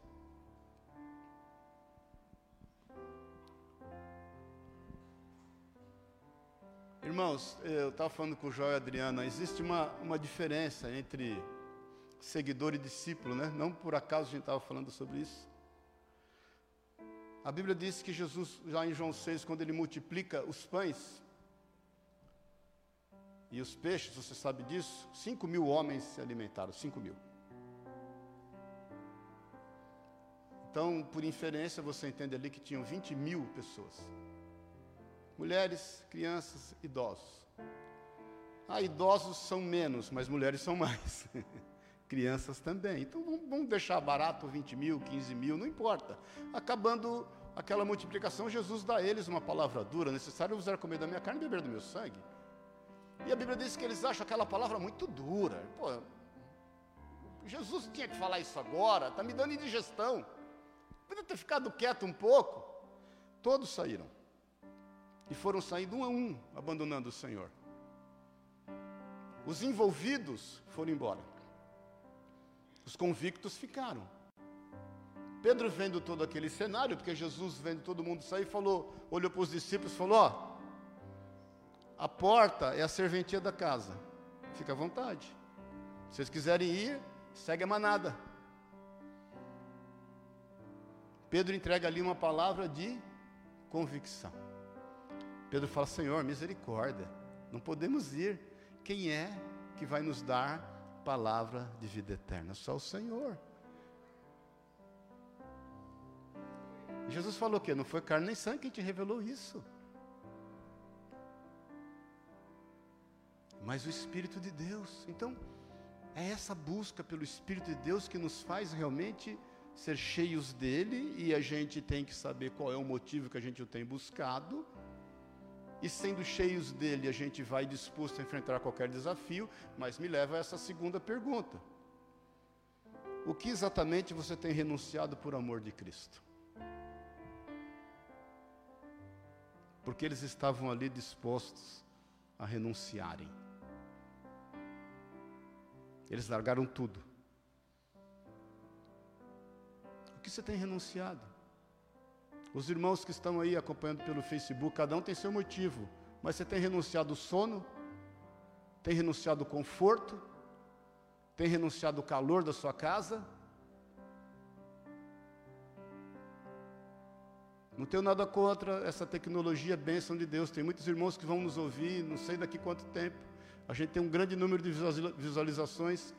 Irmãos, eu estava falando com o João e a Adriana, existe uma, uma diferença entre seguidor e discípulo, né? Não por acaso a gente estava falando sobre isso. A Bíblia diz que Jesus, já em João seis, quando ele multiplica os pães e os peixes, você sabe disso, cinco mil homens se alimentaram, cinco mil. Então, por inferência, você entende ali que tinham vinte mil pessoas. Mulheres, crianças, idosos. Ah, idosos são menos, mas mulheres são mais. Crianças também. Então, vamos deixar barato vinte mil, quinze mil, não importa. Acabando aquela multiplicação, Jesus dá a eles uma palavra dura, necessário vos era comer da minha carne e beber do meu sangue. E a Bíblia diz que eles acham aquela palavra muito dura. Pô, Jesus tinha que falar isso agora, está me dando indigestão. Podia ter ficado quieto um pouco. Todos saíram. E foram saindo um a um, abandonando o Senhor. Os envolvidos foram embora. Os convictos ficaram. Pedro vendo todo aquele cenário, porque Jesus vendo todo mundo sair, falou, olhou para os discípulos e falou, ó, a porta é a serventia da casa. Fica à vontade. Se vocês quiserem ir, segue a manada. Pedro entrega ali uma palavra de convicção. Pedro fala, Senhor, misericórdia. Não podemos ir. Quem é que vai nos dar palavra de vida eterna? Só o Senhor. Jesus falou o quê? Não foi carne nem sangue quem te revelou isso, mas o Espírito de Deus. Então, é essa busca pelo Espírito de Deus que nos faz realmente ser cheios dele, e a gente tem que saber qual é o motivo que a gente o tem buscado, e sendo cheios dele, a gente vai disposto a enfrentar qualquer desafio, mas me leva a essa segunda pergunta. O que exatamente você tem renunciado por amor de Cristo? Porque eles estavam ali dispostos a renunciarem. Eles largaram tudo. O que você tem renunciado? Os irmãos que estão aí acompanhando pelo Facebook, cada um tem seu motivo, mas você tem renunciado o sono? Tem renunciado o conforto? Tem renunciado o calor da sua casa? Não tenho nada contra essa tecnologia, bênção de Deus. Tem muitos irmãos que vão nos ouvir, não sei daqui quanto tempo. A gente tem um grande número de visualizações,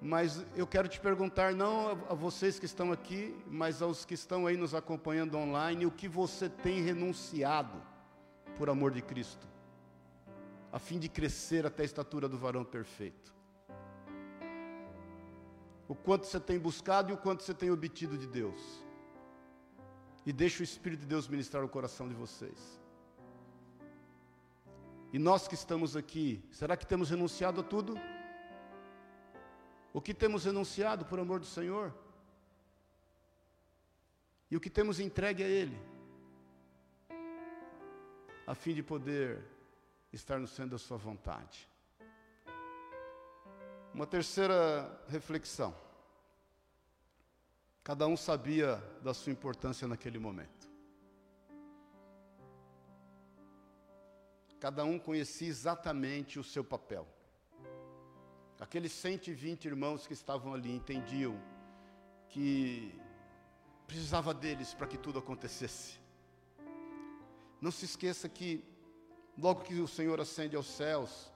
mas eu quero te perguntar, não a vocês que estão aqui, mas aos que estão aí nos acompanhando online, o que você tem renunciado por amor de Cristo, a fim de crescer até a estatura do varão perfeito? O quanto você tem buscado e o quanto você tem obtido de Deus? E deixa o Espírito de Deus ministrar o coração de vocês. E nós que estamos aqui, será que temos renunciado a tudo? O que temos renunciado por amor do Senhor? E o que temos entregue a Ele? A fim de poder estar no centro da sua vontade. Uma terceira reflexão. Cada um sabia da sua importância naquele momento. cada um conhecia exatamente o seu papel. Aqueles cento e vinte irmãos que estavam ali entendiam que precisava deles para que tudo acontecesse. Não se esqueça que logo que o Senhor ascende aos céus,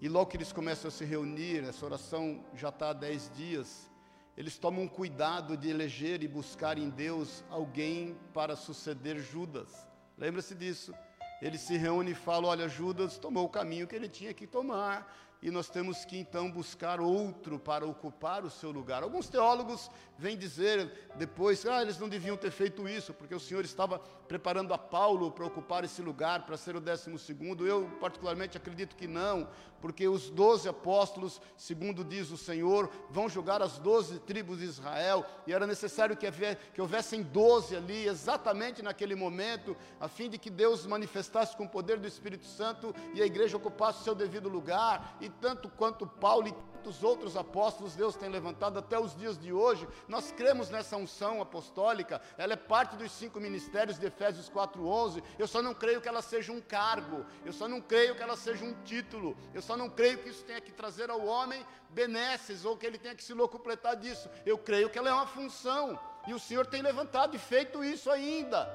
e logo que eles começam a se reunir, essa oração já está há dez dias, eles tomam cuidado de eleger e buscar em Deus alguém para suceder Judas. Lembra-se disso? Ele se reúne e fala, olha, Judas tomou o caminho que ele tinha que tomar, e nós temos que então buscar outro para ocupar o seu lugar. Alguns teólogos vêm dizer depois, ah, eles não deviam ter feito isso, porque o Senhor estava preparando a Paulo para ocupar esse lugar, para ser o décimo segundo. Eu particularmente acredito que não, porque os doze apóstolos, segundo diz o Senhor, vão julgar as doze tribos de Israel, e era necessário que, havia, que houvessem doze ali, exatamente naquele momento, a fim de que Deus manifestasse com o poder do Espírito Santo, e a igreja ocupasse o seu devido lugar. E tanto quanto Paulo e tantos outros apóstolos Deus tem levantado até os dias de hoje, nós cremos nessa unção apostólica, ela é parte dos cinco ministérios de Efésios quatro, onze, eu só não creio que ela seja um cargo, eu só não creio que ela seja um título, eu só não creio que isso tenha que trazer ao homem benesses, ou que ele tenha que se locupletar disso, eu creio que ela é uma função, e o Senhor tem levantado e feito isso ainda.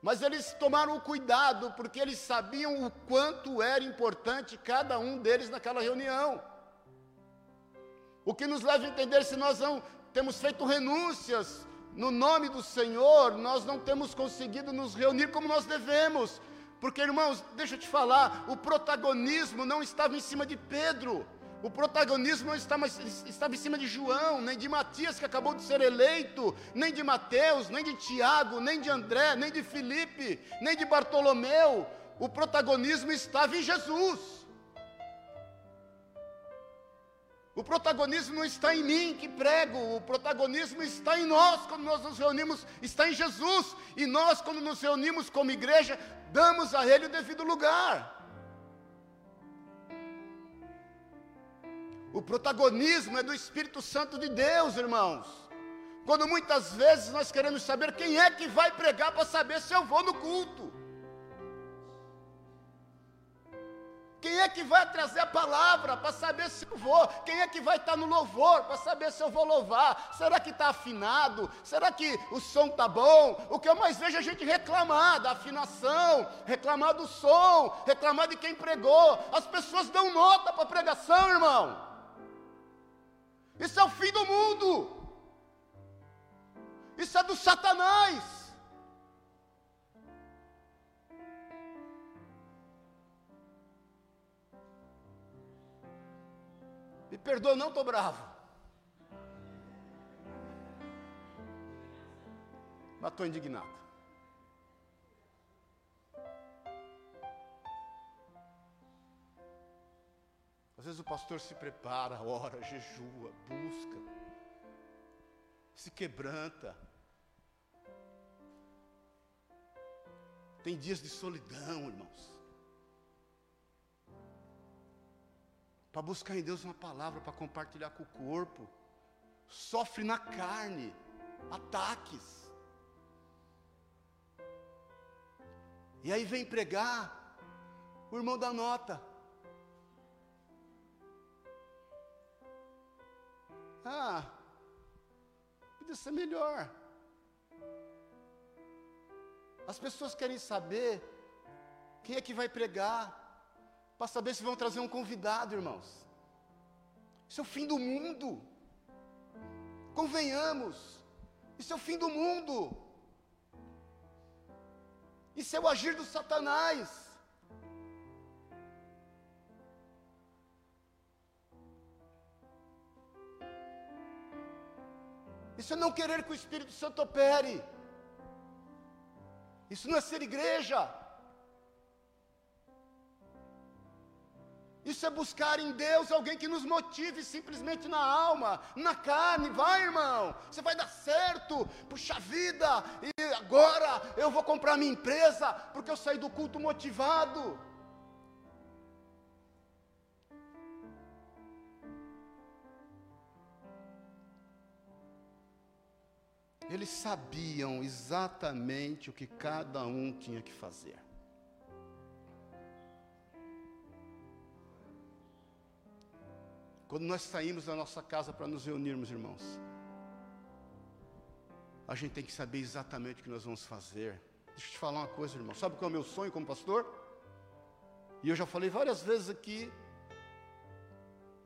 Mas eles tomaram o cuidado, porque eles sabiam o quanto era importante cada um deles naquela reunião. O que nos leva a entender, se nós não temos feito renúncias no nome do Senhor, nós não temos conseguido nos reunir como nós devemos. Porque, irmãos, deixa eu te falar, o protagonismo não estava em cima de Pedro. O protagonismo não estava, estava em cima de João, nem de Matias que acabou de ser eleito, nem de Mateus, nem de Tiago, nem de André, nem de Filipe, nem de Bartolomeu. O protagonismo estava em Jesus. O protagonismo não está em mim que prego, o protagonismo está em nós quando nós nos reunimos, está em Jesus. E nós quando nos reunimos como igreja, damos a Ele o devido lugar. O protagonismo é do Espírito Santo de Deus, irmãos. Quando muitas vezes nós queremos saber quem é que vai pregar para saber se eu vou no culto. Quem é que vai trazer a palavra para saber se eu vou? Quem é que vai estar no louvor para saber se eu vou louvar? Será que está afinado? Será que o som está bom? O que eu mais vejo é a gente reclamar da afinação, reclamar do som, reclamar de quem pregou. As pessoas dão nota para a pregação, irmão. Isso é o fim do mundo. Isso é do Satanás. Me perdoa, eu não estou bravo. Mas estou indignado. Às vezes o pastor se prepara, ora, jejua, busca, se quebranta. Tem dias de solidão, irmãos. Para buscar em Deus uma palavra, para compartilhar com o corpo. Sofre na carne, ataques. E aí vem pregar, o irmão dá nota. Ah, podia ser melhor. As pessoas querem saber quem é que vai pregar, para saber se vão trazer um convidado, irmãos. Isso é o fim do mundo. Convenhamos, isso é o fim do mundo. Isso é o agir do Satanás. Isso é não querer que o Espírito Santo opere. Isso não é ser igreja. Isso é buscar em Deus alguém que nos motive simplesmente na alma, na carne. Vai, irmão, você vai dar certo. Puxa vida, e agora eu vou comprar minha empresa, porque eu saí do culto motivado. Eles sabiam exatamente o que cada um tinha que fazer. quando nós saímos da nossa casa para nos reunirmos, irmãos, a gente tem que saber exatamente o que nós vamos fazer. Deixa eu te falar uma coisa, irmão. Sabe qual é o meu sonho como pastor? E eu já falei várias vezes aqui,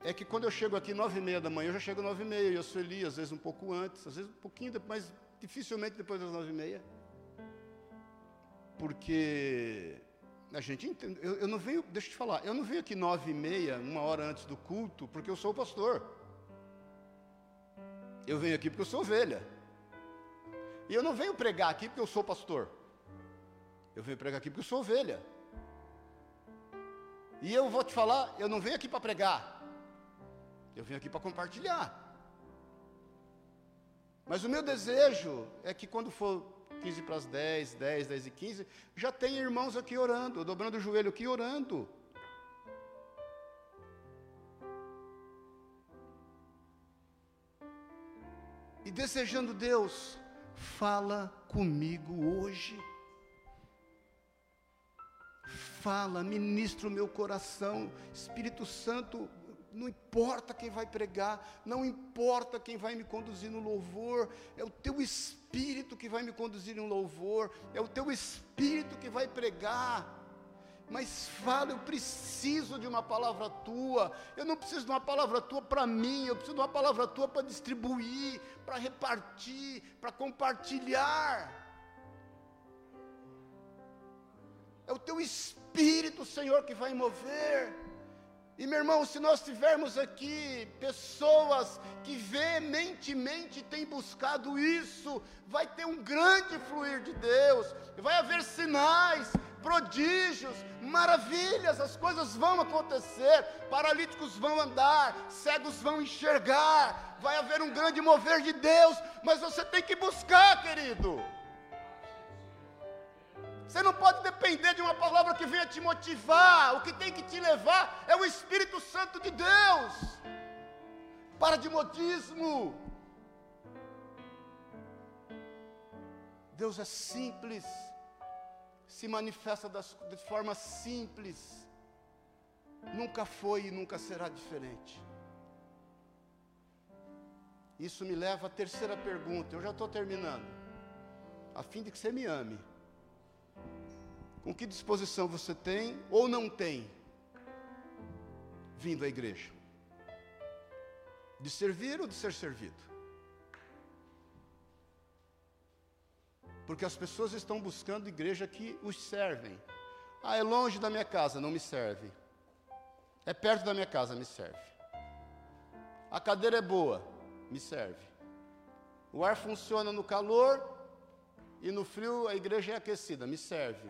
é que quando eu chego aqui nove e meia da manhã, eu já chego nove e meia, e eu sou Eli, às vezes um pouco antes, às vezes um pouquinho depois, mas dificilmente depois das nove e meia, porque a gente entende, eu, eu não venho, deixa eu te falar, eu não venho aqui nove e meia, uma hora antes do culto, porque eu sou o pastor, eu venho aqui porque eu sou ovelha, e eu não venho pregar aqui porque eu sou pastor, eu venho pregar aqui porque eu sou ovelha, e eu vou te falar, eu não venho aqui para pregar, eu vim aqui para compartilhar. Mas o meu desejo é que quando for quinze para as dez, dez, dez e quinze, já tem irmãos aqui orando, dobrando o joelho aqui orando. E desejando, Deus, fala comigo hoje. Fala, ministra o meu coração, Espírito Santo. Não importa quem vai pregar, não importa quem vai me conduzir no louvor, é o teu Espírito que vai me conduzir no louvor, é o teu Espírito que vai pregar, mas fala, eu preciso de uma palavra tua, eu não preciso de uma palavra tua para mim, eu preciso de uma palavra tua para distribuir, para repartir, para compartilhar. É o teu Espírito, Senhor, que vai mover. E meu irmão, se nós tivermos aqui pessoas que veementemente têm buscado isso, vai ter um grande fluir de Deus, vai haver sinais, prodígios, maravilhas, as coisas vão acontecer, paralíticos vão andar, cegos vão enxergar, vai haver um grande mover de Deus, mas você tem que buscar, querido. Você não pode depender de uma palavra que venha te motivar. O que tem que te levar é o Espírito Santo de Deus. Para de modismo. Deus é simples. Se manifesta das, de forma simples. Nunca foi e nunca será diferente. Isso me leva à terceira pergunta. Eu já estou terminando. A fim de que você me ame. Com que disposição você tem ou não tem vindo à igreja? De servir ou de ser servido? Porque as pessoas estão buscando igreja que os servem. Ah, é longe da minha casa, não me serve. É perto da minha casa, me serve. A cadeira é boa, me serve. O ar funciona no calor e no frio a igreja é aquecida, me serve.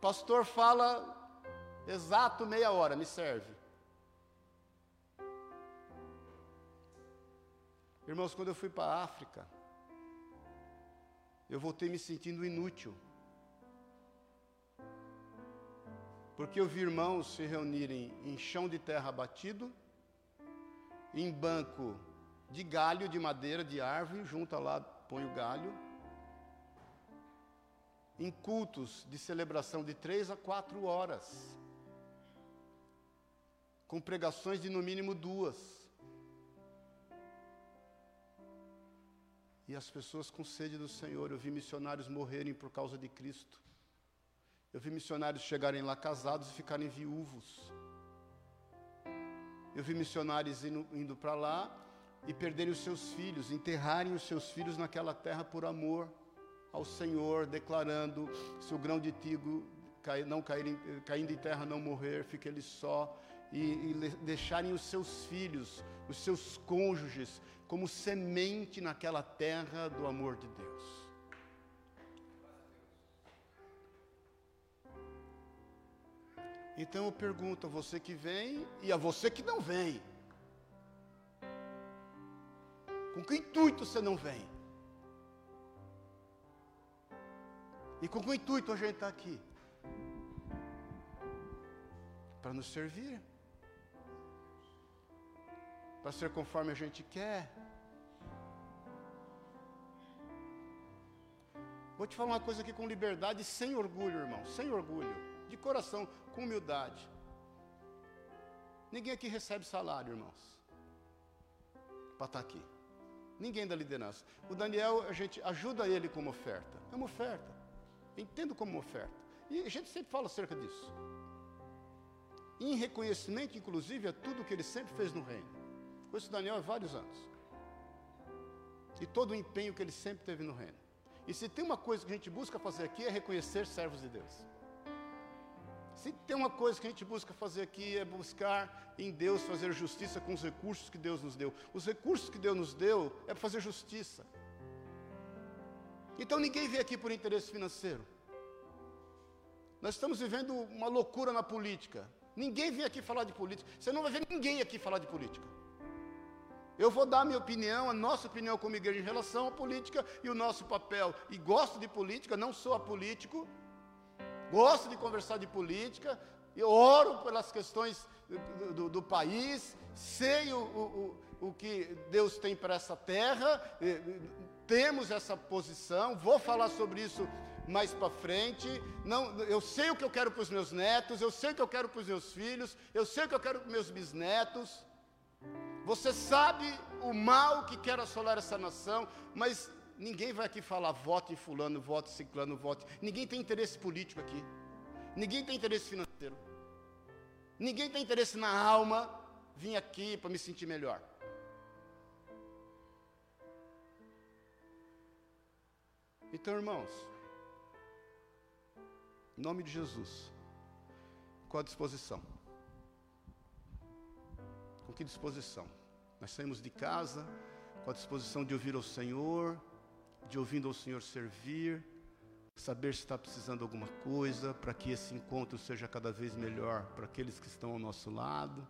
Pastor fala exato meia hora, me serve. Irmãos, quando eu fui para a África, eu voltei me sentindo inútil. Porque eu vi irmãos se reunirem em chão de terra batido, em banco de galho, de madeira, de árvore, junta lá, põe o galho, em cultos de celebração de três a quatro horas, com pregações de no mínimo duas, e as pessoas com sede do Senhor. Eu vi missionários morrerem por causa de Cristo, eu vi missionários chegarem lá casados e ficarem viúvos, eu vi missionários indo, indo para lá e perderem os seus filhos, enterrarem os seus filhos naquela terra por amor ao Senhor, declarando, se o grão de trigo cai, não cair, caindo em terra não morrer, fique ele só, e, e deixarem os seus filhos, os seus cônjuges, como semente naquela terra do amor de Deus. Então eu pergunto a você que vem e a você que não vem, com que intuito você não vem? E com que intuito a gente está aqui? Para nos servir? Para ser conforme a gente quer? Vou te falar uma coisa aqui com liberdade, sem orgulho, irmão, sem orgulho, de coração, com humildade. Ninguém aqui recebe salário, irmãos, para estar aqui. Ninguém da liderança. O Daniel, a gente ajuda ele com uma oferta. É uma oferta. Entendo como uma oferta. E a gente sempre fala acerca disso. Em reconhecimento, inclusive, a tudo que ele sempre fez no reino. Conheço o Daniel há vários anos. E todo o empenho que ele sempre teve no reino. E se tem uma coisa que a gente busca fazer aqui é reconhecer servos de Deus. Se tem uma coisa que a gente busca fazer aqui é buscar em Deus fazer justiça com os recursos que Deus nos deu. Os recursos que Deus nos deu é para fazer justiça. Então ninguém veio aqui por interesse financeiro. Nós estamos vivendo uma loucura na política. Ninguém veio aqui falar de política. Você não vai ver ninguém aqui falar de política. Eu vou dar a minha opinião, a nossa opinião como igreja em relação à política e o nosso papel. E gosto de política, não sou apolítico. Gosto de conversar de política, eu oro pelas questões do, do, do país, sei o, o, o que Deus tem para essa terra, temos essa posição, vou falar sobre isso mais para frente, não, eu sei o que eu quero para os meus netos, eu sei o que eu quero para os meus filhos, eu sei o que eu quero para os meus bisnetos, você sabe o mal que quer assolar essa nação, mas... Ninguém vai aqui falar, vote em fulano, vote em ciclano, vote. Ninguém tem interesse político aqui. Ninguém tem interesse financeiro. Ninguém tem interesse na alma. Vim aqui para me sentir melhor. Então, irmãos, em nome de Jesus, qual a disposição? Com que disposição? Nós saímos de casa com a disposição de ouvir ao Senhor, de ouvindo ao Senhor servir, saber se está precisando de alguma coisa, para que esse encontro seja cada vez melhor para aqueles que estão ao nosso lado.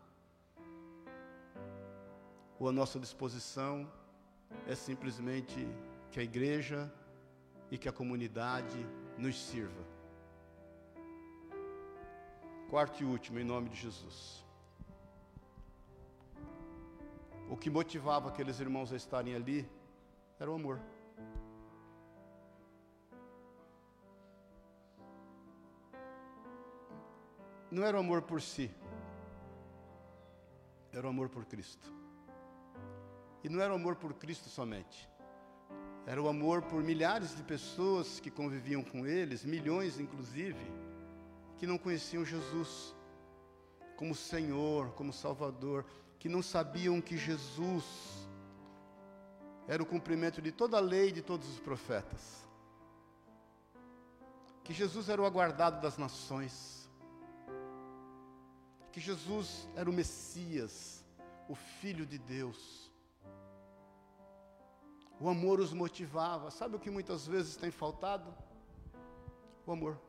Ou a nossa disposição é simplesmente que a igreja e que a comunidade nos sirva. Quarto e último, em nome de Jesus. O que motivava aqueles irmãos a estarem ali era o amor. Não era o amor por si, era o amor por Cristo. E não era o amor por Cristo somente, era o amor por milhares de pessoas que conviviam com eles, milhões inclusive, que não conheciam Jesus como Senhor, como Salvador, que não sabiam que Jesus era o cumprimento de toda a lei e de todos os profetas, que Jesus era o aguardado das nações, que Jesus era o Messias, o Filho de Deus. O amor os motivava. Sabe o que muitas vezes tem faltado? O amor.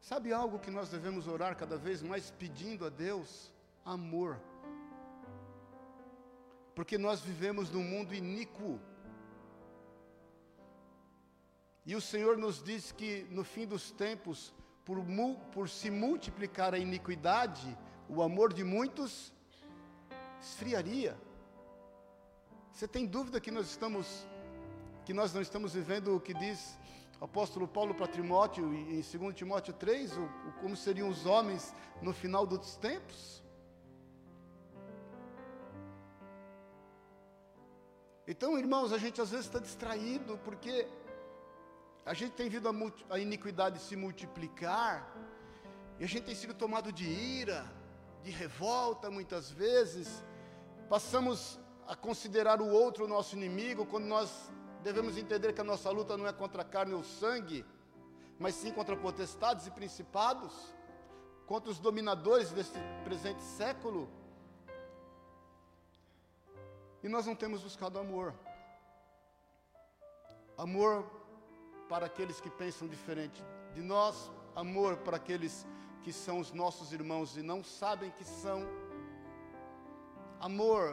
Sabe algo que nós devemos orar cada vez mais pedindo a Deus? Amor. Porque nós vivemos num mundo iníquo. E o Senhor nos diz que no fim dos tempos, Por, por se multiplicar a iniquidade, o amor de muitos esfriaria. Você tem dúvida que nós estamos, que nós não estamos vivendo o que diz o apóstolo Paulo para Timóteo, em Segundo Timóteo três, o, o, como seriam os homens no final dos tempos? Então, irmãos, a gente às vezes está distraído, porque... a gente tem vindo a, a iniquidade se multiplicar, e a gente tem sido tomado de ira, de revolta muitas vezes, passamos a considerar o outro o nosso inimigo, quando nós devemos entender que a nossa luta não é contra a carne ou sangue, mas sim contra potestades e principados, contra os dominadores deste presente século, e nós não temos buscado amor, amor para aqueles que pensam diferente de nós, amor para aqueles que são os nossos irmãos e não sabem que são, amor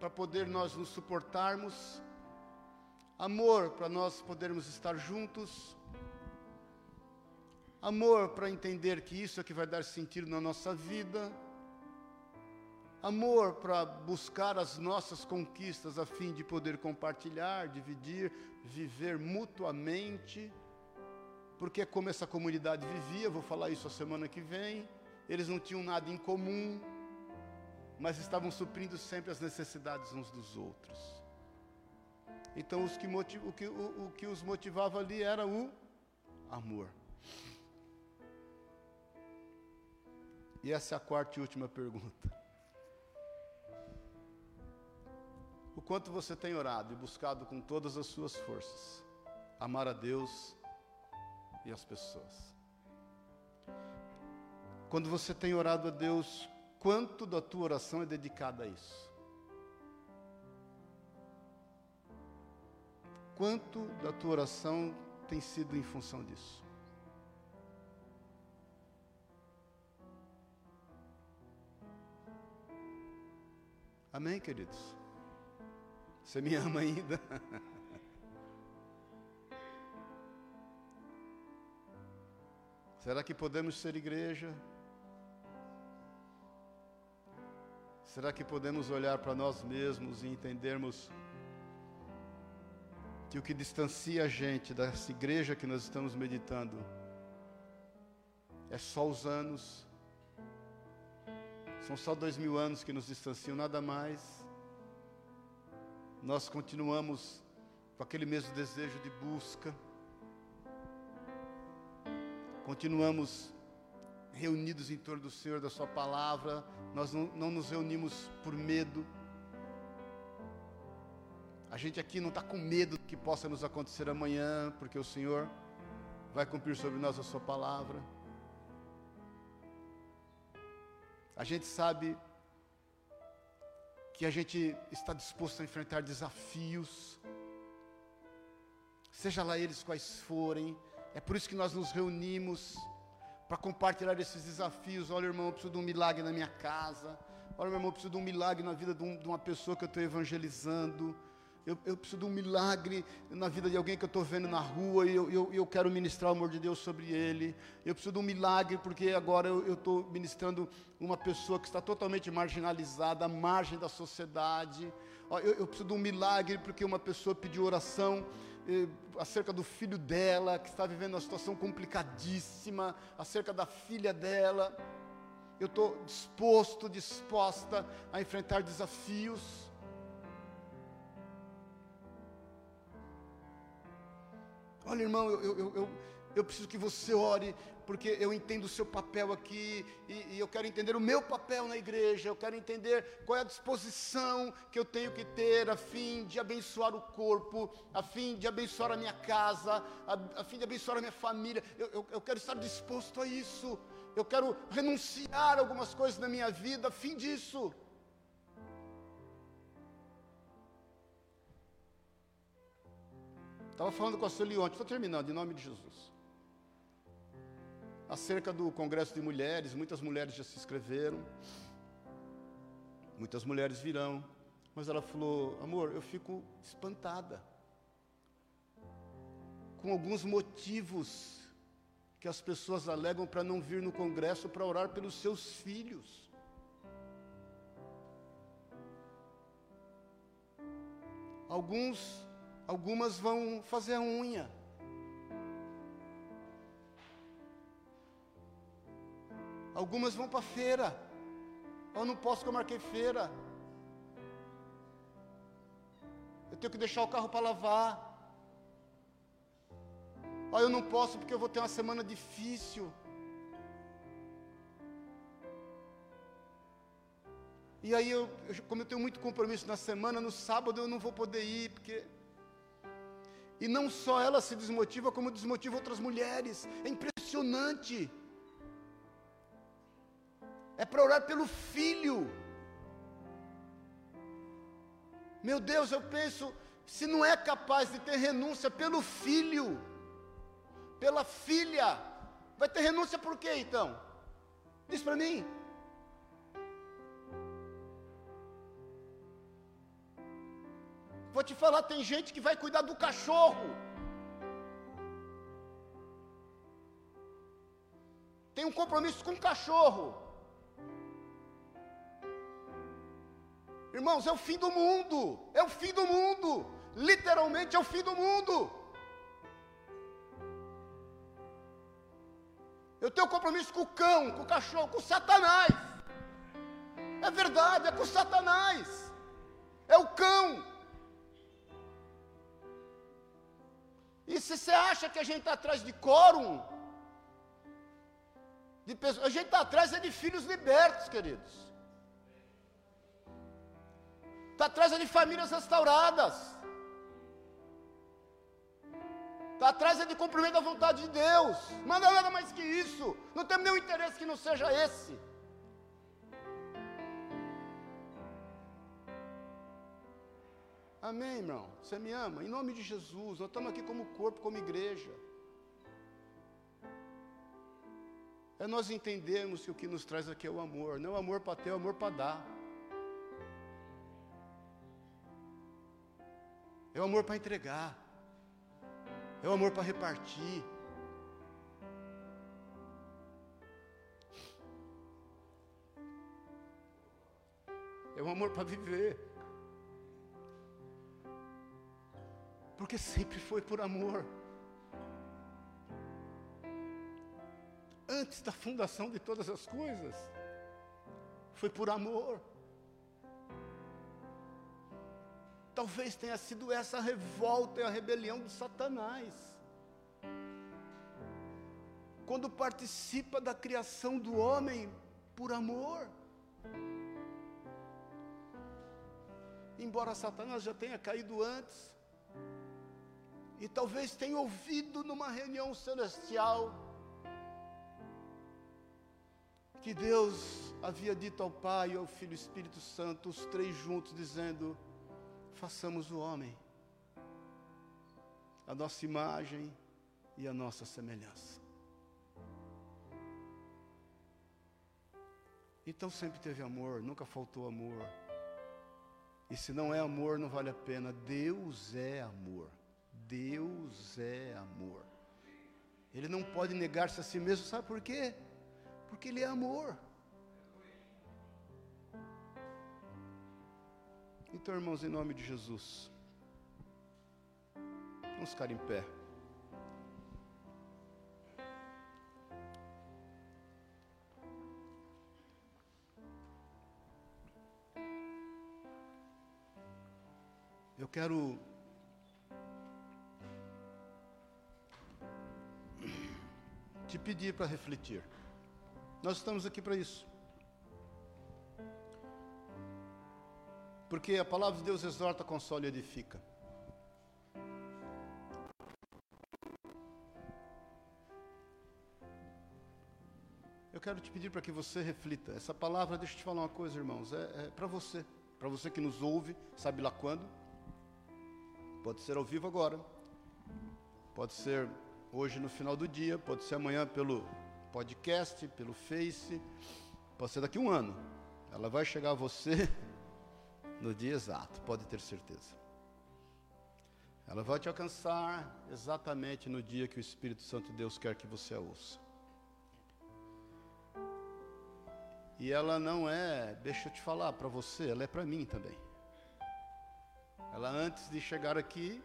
para poder nós nos suportarmos, amor para nós podermos estar juntos, amor para entender que isso é que vai dar sentido na nossa vida, amor para buscar as nossas conquistas a fim de poder compartilhar, dividir, viver mutuamente, porque é como essa comunidade vivia, vou falar isso a semana que vem, eles não tinham nada em comum, mas estavam suprindo sempre as necessidades uns dos outros. Então os que motiv... o, que, o, o que os motivava ali era o amor. E essa é a quarta e última pergunta. O quanto você tem orado e buscado com todas as suas forças amar a Deus e as pessoas? Quando você tem orado a Deus, quanto da tua oração é dedicada a isso? Quanto da tua oração tem sido em função disso? Amém, queridos? Você me ama ainda? Será que podemos ser igreja? Será que podemos olhar para nós mesmos e entendermos que o que distancia a gente dessa igreja que nós estamos meditando é só os anos? São só dois mil anos que nos distanciam, nada mais. Nós continuamos com aquele mesmo desejo de busca. Continuamos reunidos em torno do Senhor, da Sua palavra. Nós não, não nos reunimos por medo. A gente aqui não está com medo do que possa nos acontecer amanhã, porque o Senhor vai cumprir sobre nós a Sua palavra. A gente sabe que a gente está disposto a enfrentar desafios, seja lá eles quais forem. É por isso que nós nos reunimos, para compartilhar esses desafios. Olha, irmão, eu preciso de um milagre na minha casa. Olha, meu irmão, eu preciso de um milagre na vida de, um, de uma pessoa que eu estou evangelizando. Eu, eu preciso de um milagre na vida de alguém que eu estou vendo na rua e eu, eu, eu quero ministrar o amor de Deus sobre ele. Eu preciso de um milagre porque agora eu estou ministrando uma pessoa que está totalmente marginalizada, à margem da sociedade. Eu, eu preciso de um milagre porque uma pessoa pediu oração eh, acerca do filho dela, que está vivendo uma situação complicadíssima, acerca da filha dela. Eu estou disposto, disposta a enfrentar desafios. Olha, irmão, eu, eu, eu, eu preciso que você ore, porque eu entendo o seu papel aqui, e, e eu quero entender o meu papel na igreja, eu quero entender qual é a disposição que eu tenho que ter, a fim de abençoar o corpo, a fim de abençoar a minha casa, a, a fim de abençoar a minha família. eu, eu, eu quero estar disposto a isso, eu quero renunciar a algumas coisas na minha vida, a fim disso. Estava falando com a Sueli ontem, estou terminando, em nome de Jesus. Acerca do Congresso de Mulheres, muitas mulheres já se inscreveram, muitas mulheres virão, mas ela falou, amor, eu fico espantada com alguns motivos que as pessoas alegam para não vir no Congresso para orar pelos seus filhos. Alguns... Algumas vão fazer a unha. Algumas vão para a feira. Eu não posso, que eu marquei feira. Eu tenho que deixar o carro para lavar. Eu não posso porque eu vou ter uma semana difícil. E aí, eu, eu, como eu tenho muito compromisso na semana, no sábado eu não vou poder ir, porque... E não só ela se desmotiva, como desmotiva outras mulheres. É impressionante. É para orar pelo filho. Meu Deus, eu penso, se não é capaz de ter renúncia pelo filho, pela filha, vai ter renúncia por quê então? Diz para mim. Vou te falar, tem gente que vai cuidar do cachorro. Tem um compromisso com o cachorro. Irmãos, é o fim do mundo. É o fim do mundo. Literalmente é o fim do mundo. Eu tenho compromisso com o cão, com o cachorro, com o Satanás. É verdade, é com o Satanás. É o cão. E se você acha que a gente está atrás de quórum, de pessoas, a gente está atrás é de filhos libertos, queridos. Está atrás é de famílias restauradas. Está atrás é de cumprimento da vontade de Deus. Mas não é nada mais que isso. Não temos nenhum interesse que não seja esse. Amém, irmão? Você me ama? Em nome de Jesus, nós estamos aqui como corpo, como igreja. É nós entendermos que o que nos traz aqui é o amor. Não é o amor para ter, é o amor para dar. É o amor para entregar. É o amor para repartir. É o amor para viver. Porque sempre foi por amor. Antes da fundação de todas as coisas, foi por amor. Talvez tenha sido essa a revolta e a rebelião de Satanás, quando participa da criação do homem por amor. Embora Satanás já tenha caído antes, e talvez tenha ouvido numa reunião celestial que Deus havia dito ao Pai, ao Filho e ao Espírito Santo, os três juntos, dizendo: façamos o homem a nossa imagem e a nossa semelhança. Então sempre teve amor, nunca faltou amor. E se não é amor, não vale a pena. Deus é amor. Deus é amor. Ele não pode negar-se a si mesmo. Sabe por quê? Porque Ele é amor. Então, irmãos, em nome de Jesus, vamos ficar em pé. Eu quero te pedir para refletir. Nós estamos aqui para isso. Porque a palavra de Deus exorta, consola e edifica. Eu quero te pedir para que você reflita. Essa palavra, deixa eu te falar uma coisa, irmãos, é, é para você. Para você que nos ouve, sabe lá quando? Pode ser ao vivo agora. Pode ser hoje no final do dia. Pode ser amanhã pelo podcast, pelo Face. Pode ser daqui a um ano. Ela vai chegar a você no dia exato, pode ter certeza. Ela vai te alcançar exatamente no dia que o Espírito Santo de Deus quer que você a ouça. E ela não é, deixa eu te falar, para você, ela é para mim também. Ela, antes de chegar aqui,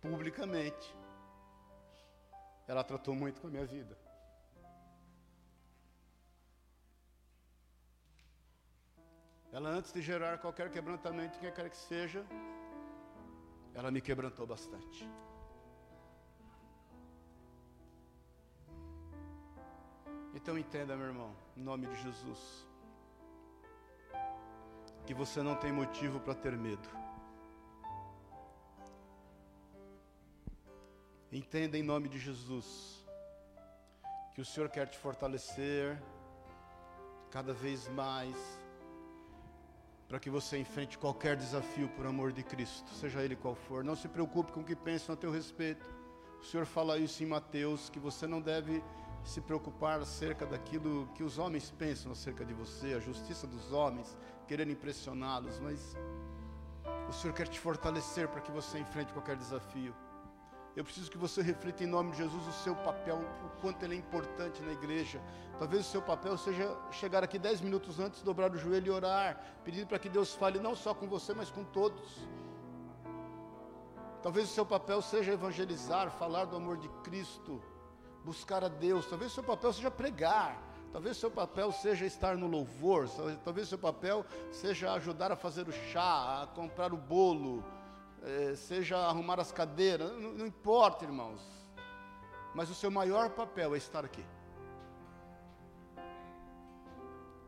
publicamente, ela tratou muito com a minha vida. Ela, antes de gerar qualquer quebrantamento, quem quer que seja, ela me quebrantou bastante. Então entenda, meu irmão, em nome de Jesus, que você não tem motivo para ter medo. Entenda, em nome de Jesus, que o Senhor quer te fortalecer cada vez mais, para que você enfrente qualquer desafio por amor de Cristo, seja ele qual for. Não se preocupe com o que pensam a teu respeito. O Senhor fala isso em Mateus, que você não deve se preocupar acerca daquilo que os homens pensam acerca de você, a justiça dos homens, querendo impressioná-los, mas o Senhor quer te fortalecer para que você enfrente qualquer desafio. Eu preciso que você reflita, em nome de Jesus, o seu papel, o quanto ele é importante na igreja. Talvez o seu papel seja chegar aqui dez minutos antes, dobrar o joelho e orar, pedindo para que Deus fale não só com você, mas com todos. Talvez o seu papel seja evangelizar, falar do amor de Cristo, buscar a Deus. Talvez o seu papel seja pregar, talvez o seu papel seja estar no louvor, talvez o seu papel seja ajudar a fazer o chá, a comprar o bolo, eh, seja arrumar as cadeiras, não, não importa, irmãos. Mas o seu maior papel é estar aqui.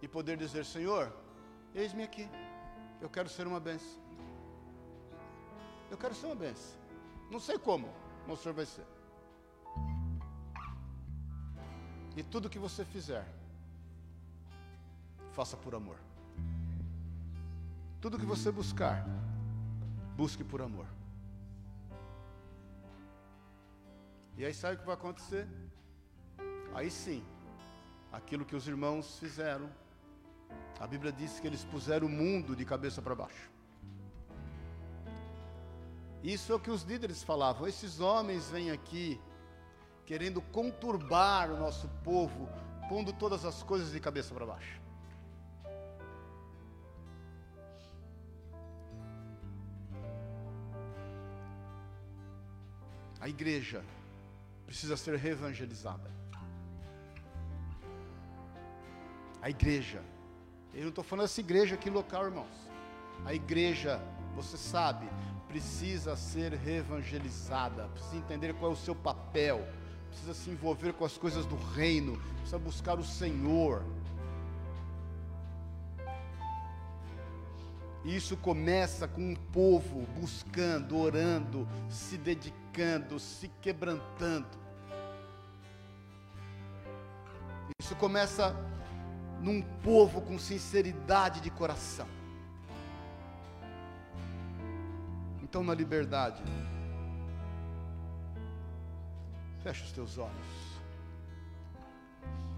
E poder dizer: Senhor, eis-me aqui, eu quero ser uma bênção. Eu quero ser uma bênção. Não sei como, mas o Senhor vai ser. E tudo que você fizer, faça por amor. Tudo que você buscar, busque por amor. E aí sabe o que vai acontecer? Aí sim, aquilo que os irmãos fizeram, a Bíblia diz que eles puseram o mundo de cabeça para baixo. Isso é o que os líderes falavam: esses homens vêm aqui querendo conturbar o nosso povo, pondo todas as coisas de cabeça para baixo. A igreja precisa ser reevangelizada. A igreja, eu não estou falando essa igreja aqui local, irmãos. A igreja, você sabe, precisa ser reevangelizada, precisa entender qual é o seu papel, precisa se envolver com as coisas do reino, precisa buscar o Senhor. E isso começa com um povo buscando, orando, se dedicando, se quebrantando. Isso começa num povo com sinceridade de coração. Então, na liberdade, fecha os teus olhos.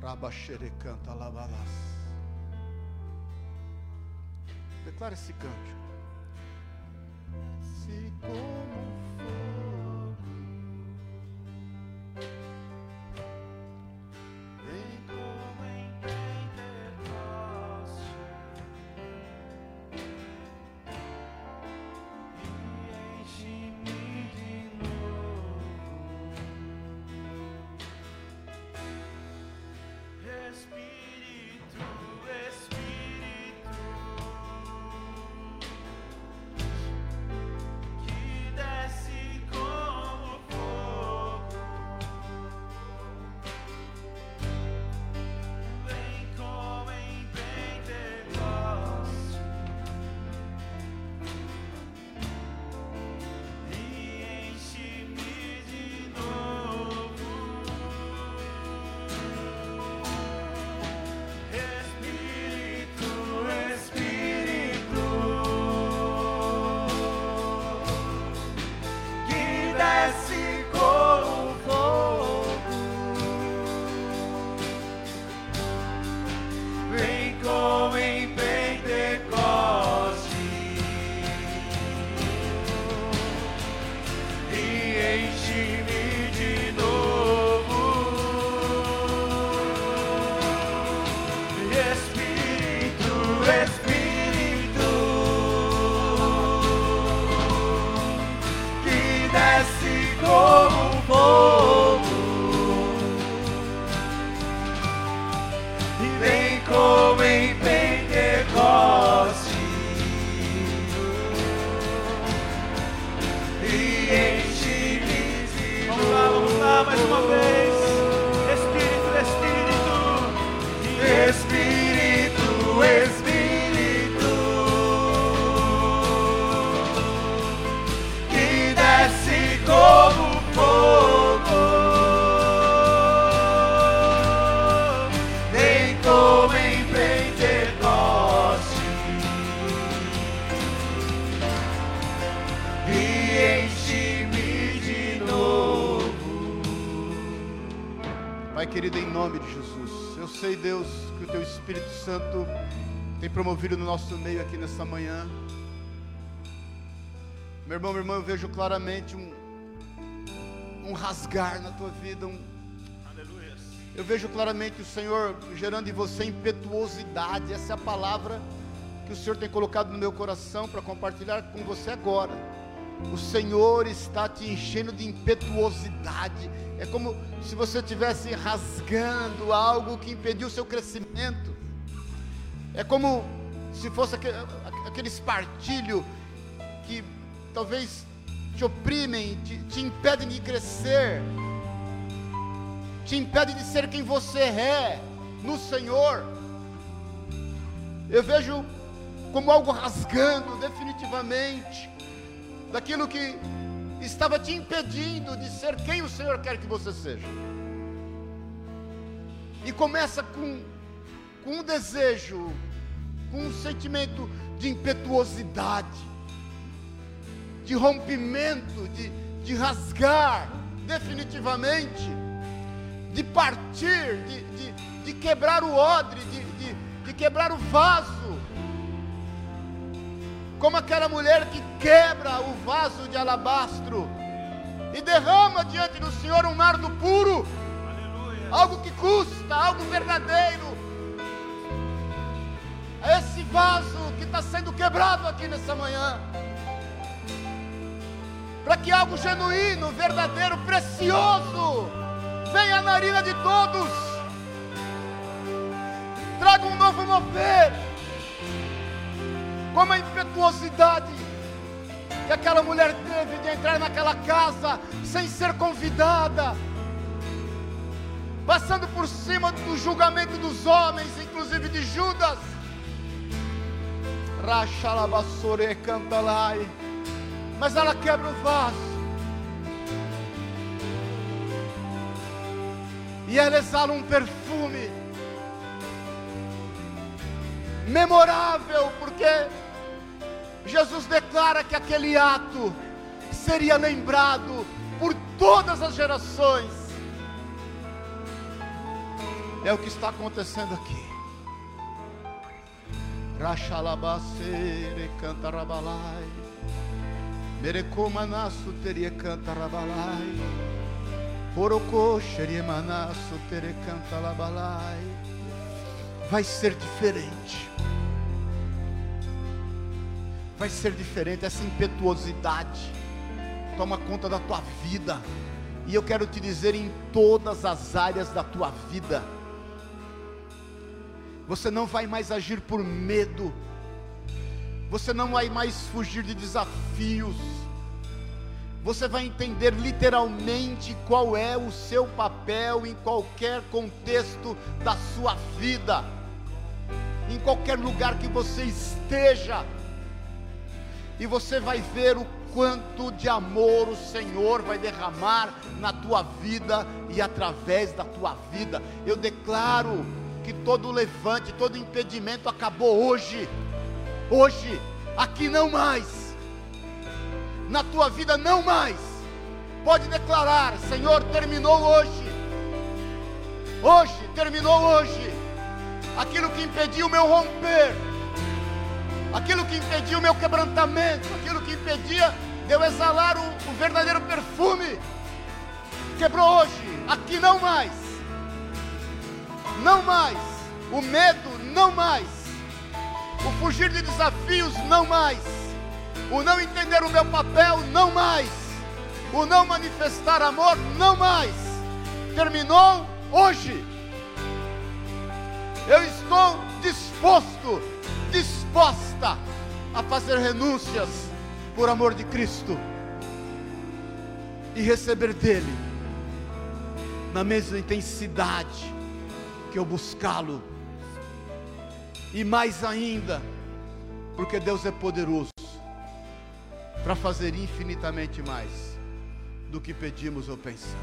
Rabaxere canta labalás. Declara esse cântico. Se como fogo vem como em Pentecoste e enche-me de novo, Espírito, Espírito. Querido, em nome de Jesus, eu sei, Deus, que o Teu Espírito Santo tem promovido no nosso meio aqui nessa manhã. Meu irmão, minha irmã, eu vejo claramente um, um rasgar na tua vida. Um... Aleluia. Eu vejo claramente o Senhor gerando em você impetuosidade. Essa é a palavra que o Senhor tem colocado no meu coração para compartilhar com você agora. o Senhor está te enchendo de impetuosidade. É como se você estivesse rasgando algo que impediu o seu crescimento. É como se fosse aquele, aquele espartilho que talvez te oprimem, te, te impedem de crescer, te impede de ser quem você é no Senhor. Eu vejo como algo rasgando definitivamente daquilo que estava te impedindo de ser quem o Senhor quer que você seja. E começa com, com um desejo, com um sentimento de impetuosidade, de rompimento, de, de rasgar definitivamente, de partir, de, de, de quebrar o odre, de, de, de quebrar o vaso, como aquela mulher que quebra o vaso de alabastro e derrama diante do Senhor um nardo puro. Aleluia. Algo que custa, algo verdadeiro. É esse vaso que está sendo quebrado aqui nessa manhã, para que algo genuíno, verdadeiro, precioso venha na narina de todos, traga um novo mover, como a impetuosidade que aquela mulher teve de entrar naquela casa sem ser convidada, passando por cima do julgamento dos homens, inclusive de Judas. Rachalabassore cantalai, mas ela quebra o vaso. E ela exala um perfume memorável, porque Jesus declara que aquele ato seria lembrado por todas as gerações. É o que está acontecendo aqui. Rachalabasere cantarabalai, merecomanasso teria cantarabalai. Vai ser diferente, vai ser diferente. Essa impetuosidade toma conta da tua vida, e eu quero te dizer, em todas as áreas da tua vida, você não vai mais agir por medo, você não vai mais fugir de desafios. Você vai entender literalmente qual é o seu papel em qualquer contexto da sua vida, em qualquer lugar que você esteja, e você vai ver o quanto de amor o Senhor vai derramar na tua vida e através da tua vida. Eu declaro que todo levante, todo impedimento acabou hoje, hoje, aqui não mais. Na tua vida não mais. Pode declarar: Senhor, terminou hoje. Hoje, terminou hoje. Aquilo que impediu o meu romper, aquilo que impediu o meu quebrantamento, aquilo que impedia de eu exalar o, o verdadeiro perfume, quebrou hoje, aqui não mais. Não mais. O medo, não mais. O fugir de desafios, não mais. O não entender o meu papel, não mais. O não manifestar amor, não mais. Terminou hoje. Eu estou disposto, disposta a fazer renúncias por amor de Cristo e receber dele na mesma intensidade que eu buscá-lo, e mais ainda, porque Deus é poderoso para fazer infinitamente mais do que pedimos ou pensamos,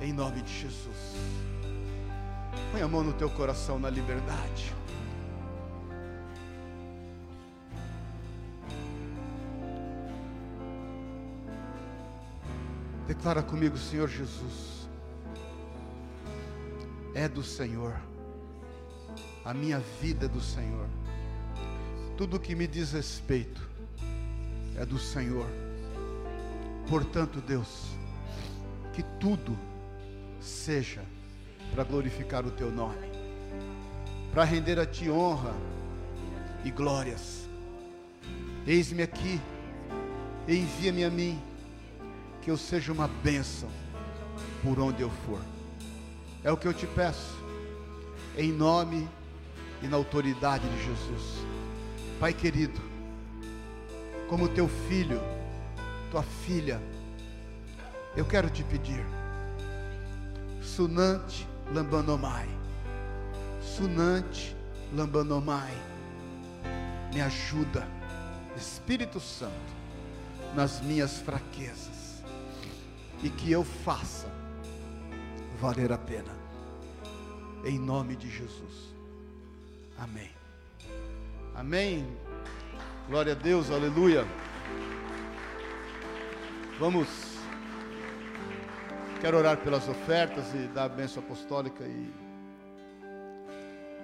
em nome de Jesus. Põe a mão no teu coração na liberdade. Declara comigo: Senhor Jesus, é do Senhor, a minha vida é do Senhor, tudo que me diz respeito é do Senhor. Portanto, Deus, que tudo seja para glorificar o teu nome, para render a ti honra e glórias. Eis-me aqui, envia-me a mim, que eu seja uma bênção por onde eu for. É o que eu te peço, em nome e na autoridade de Jesus. Pai querido, como teu filho, tua filha, eu quero te pedir, Sunante Lambanomai, Sunante Lambanomai, me ajuda, Espírito Santo, nas minhas fraquezas, e que eu faça valer a pena, em nome de Jesus, amém, amém, glória a Deus, aleluia. Vamos, quero orar pelas ofertas e dar a bênção apostólica. E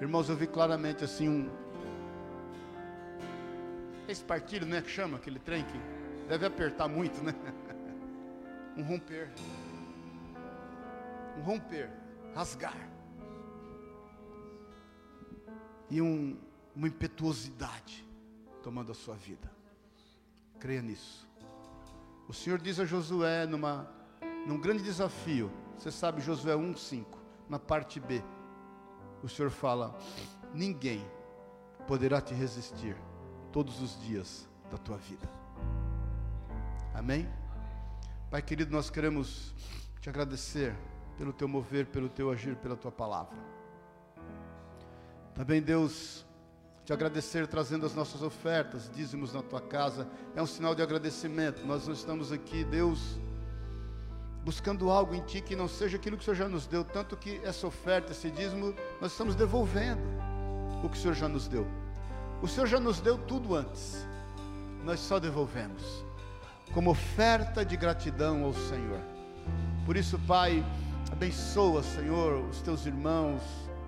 irmãos, eu vi claramente assim um, esse partilho, né, que chama aquele trem que deve apertar muito, né? Um romper, um romper, rasgar, e um, uma impetuosidade tomando a sua vida. Creia nisso. O Senhor diz a Josué numa, num grande desafio, você sabe, Josué um, cinco, na parte B, o Senhor fala: ninguém poderá te resistir todos os dias da tua vida. Amém? Pai querido, nós queremos te agradecer pelo teu mover, pelo teu agir, pela tua palavra. Também, Deus, te agradecer trazendo as nossas ofertas, dízimos na tua casa, é um sinal de agradecimento. Nós não estamos aqui, Deus, buscando algo em ti que não seja aquilo que o Senhor já nos deu, tanto que essa oferta, esse dízimo, nós estamos devolvendo o que o Senhor já nos deu. O Senhor já nos deu tudo antes, nós só devolvemos, como oferta de gratidão ao Senhor. Por isso, Pai, abençoa, Senhor, os teus irmãos,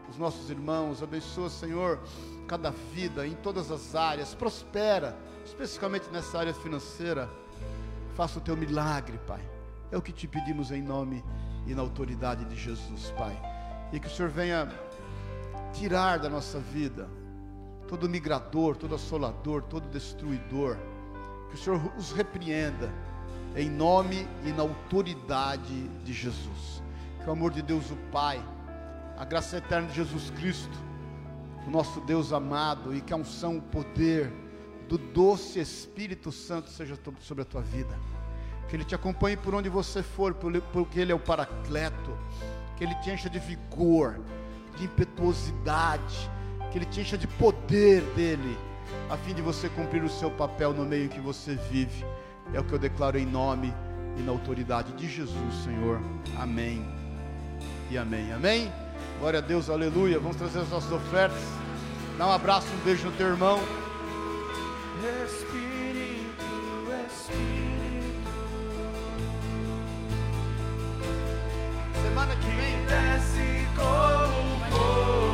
os nossos irmãos, abençoa, Senhor, cada vida, em todas as áreas, prospera, especificamente nessa área financeira, faça o teu milagre, Pai, é o que te pedimos em nome e na autoridade de Jesus, Pai, e que o Senhor venha tirar da nossa vida todo migrador, todo assolador, todo destruidor, que o Senhor os repreenda, em nome e na autoridade de Jesus. Que o amor de Deus o Pai, a graça eterna de Jesus Cristo, o nosso Deus amado, e que a unção, o poder do doce Espírito Santo seja sobre a tua vida, que Ele te acompanhe por onde você for, porque Ele é o Paracleto, que Ele te encha de vigor, de impetuosidade, que Ele te encha de poder dEle, a fim de você cumprir o seu papel no meio em que você vive. É o que eu declaro em nome e na autoridade de Jesus, Senhor. Amém e amém. Amém? Glória a Deus, aleluia. Vamos trazer as nossas ofertas. Dá um abraço, um beijo no teu irmão. Espírito, Espírito, semana que vem desce como fogo.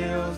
Deus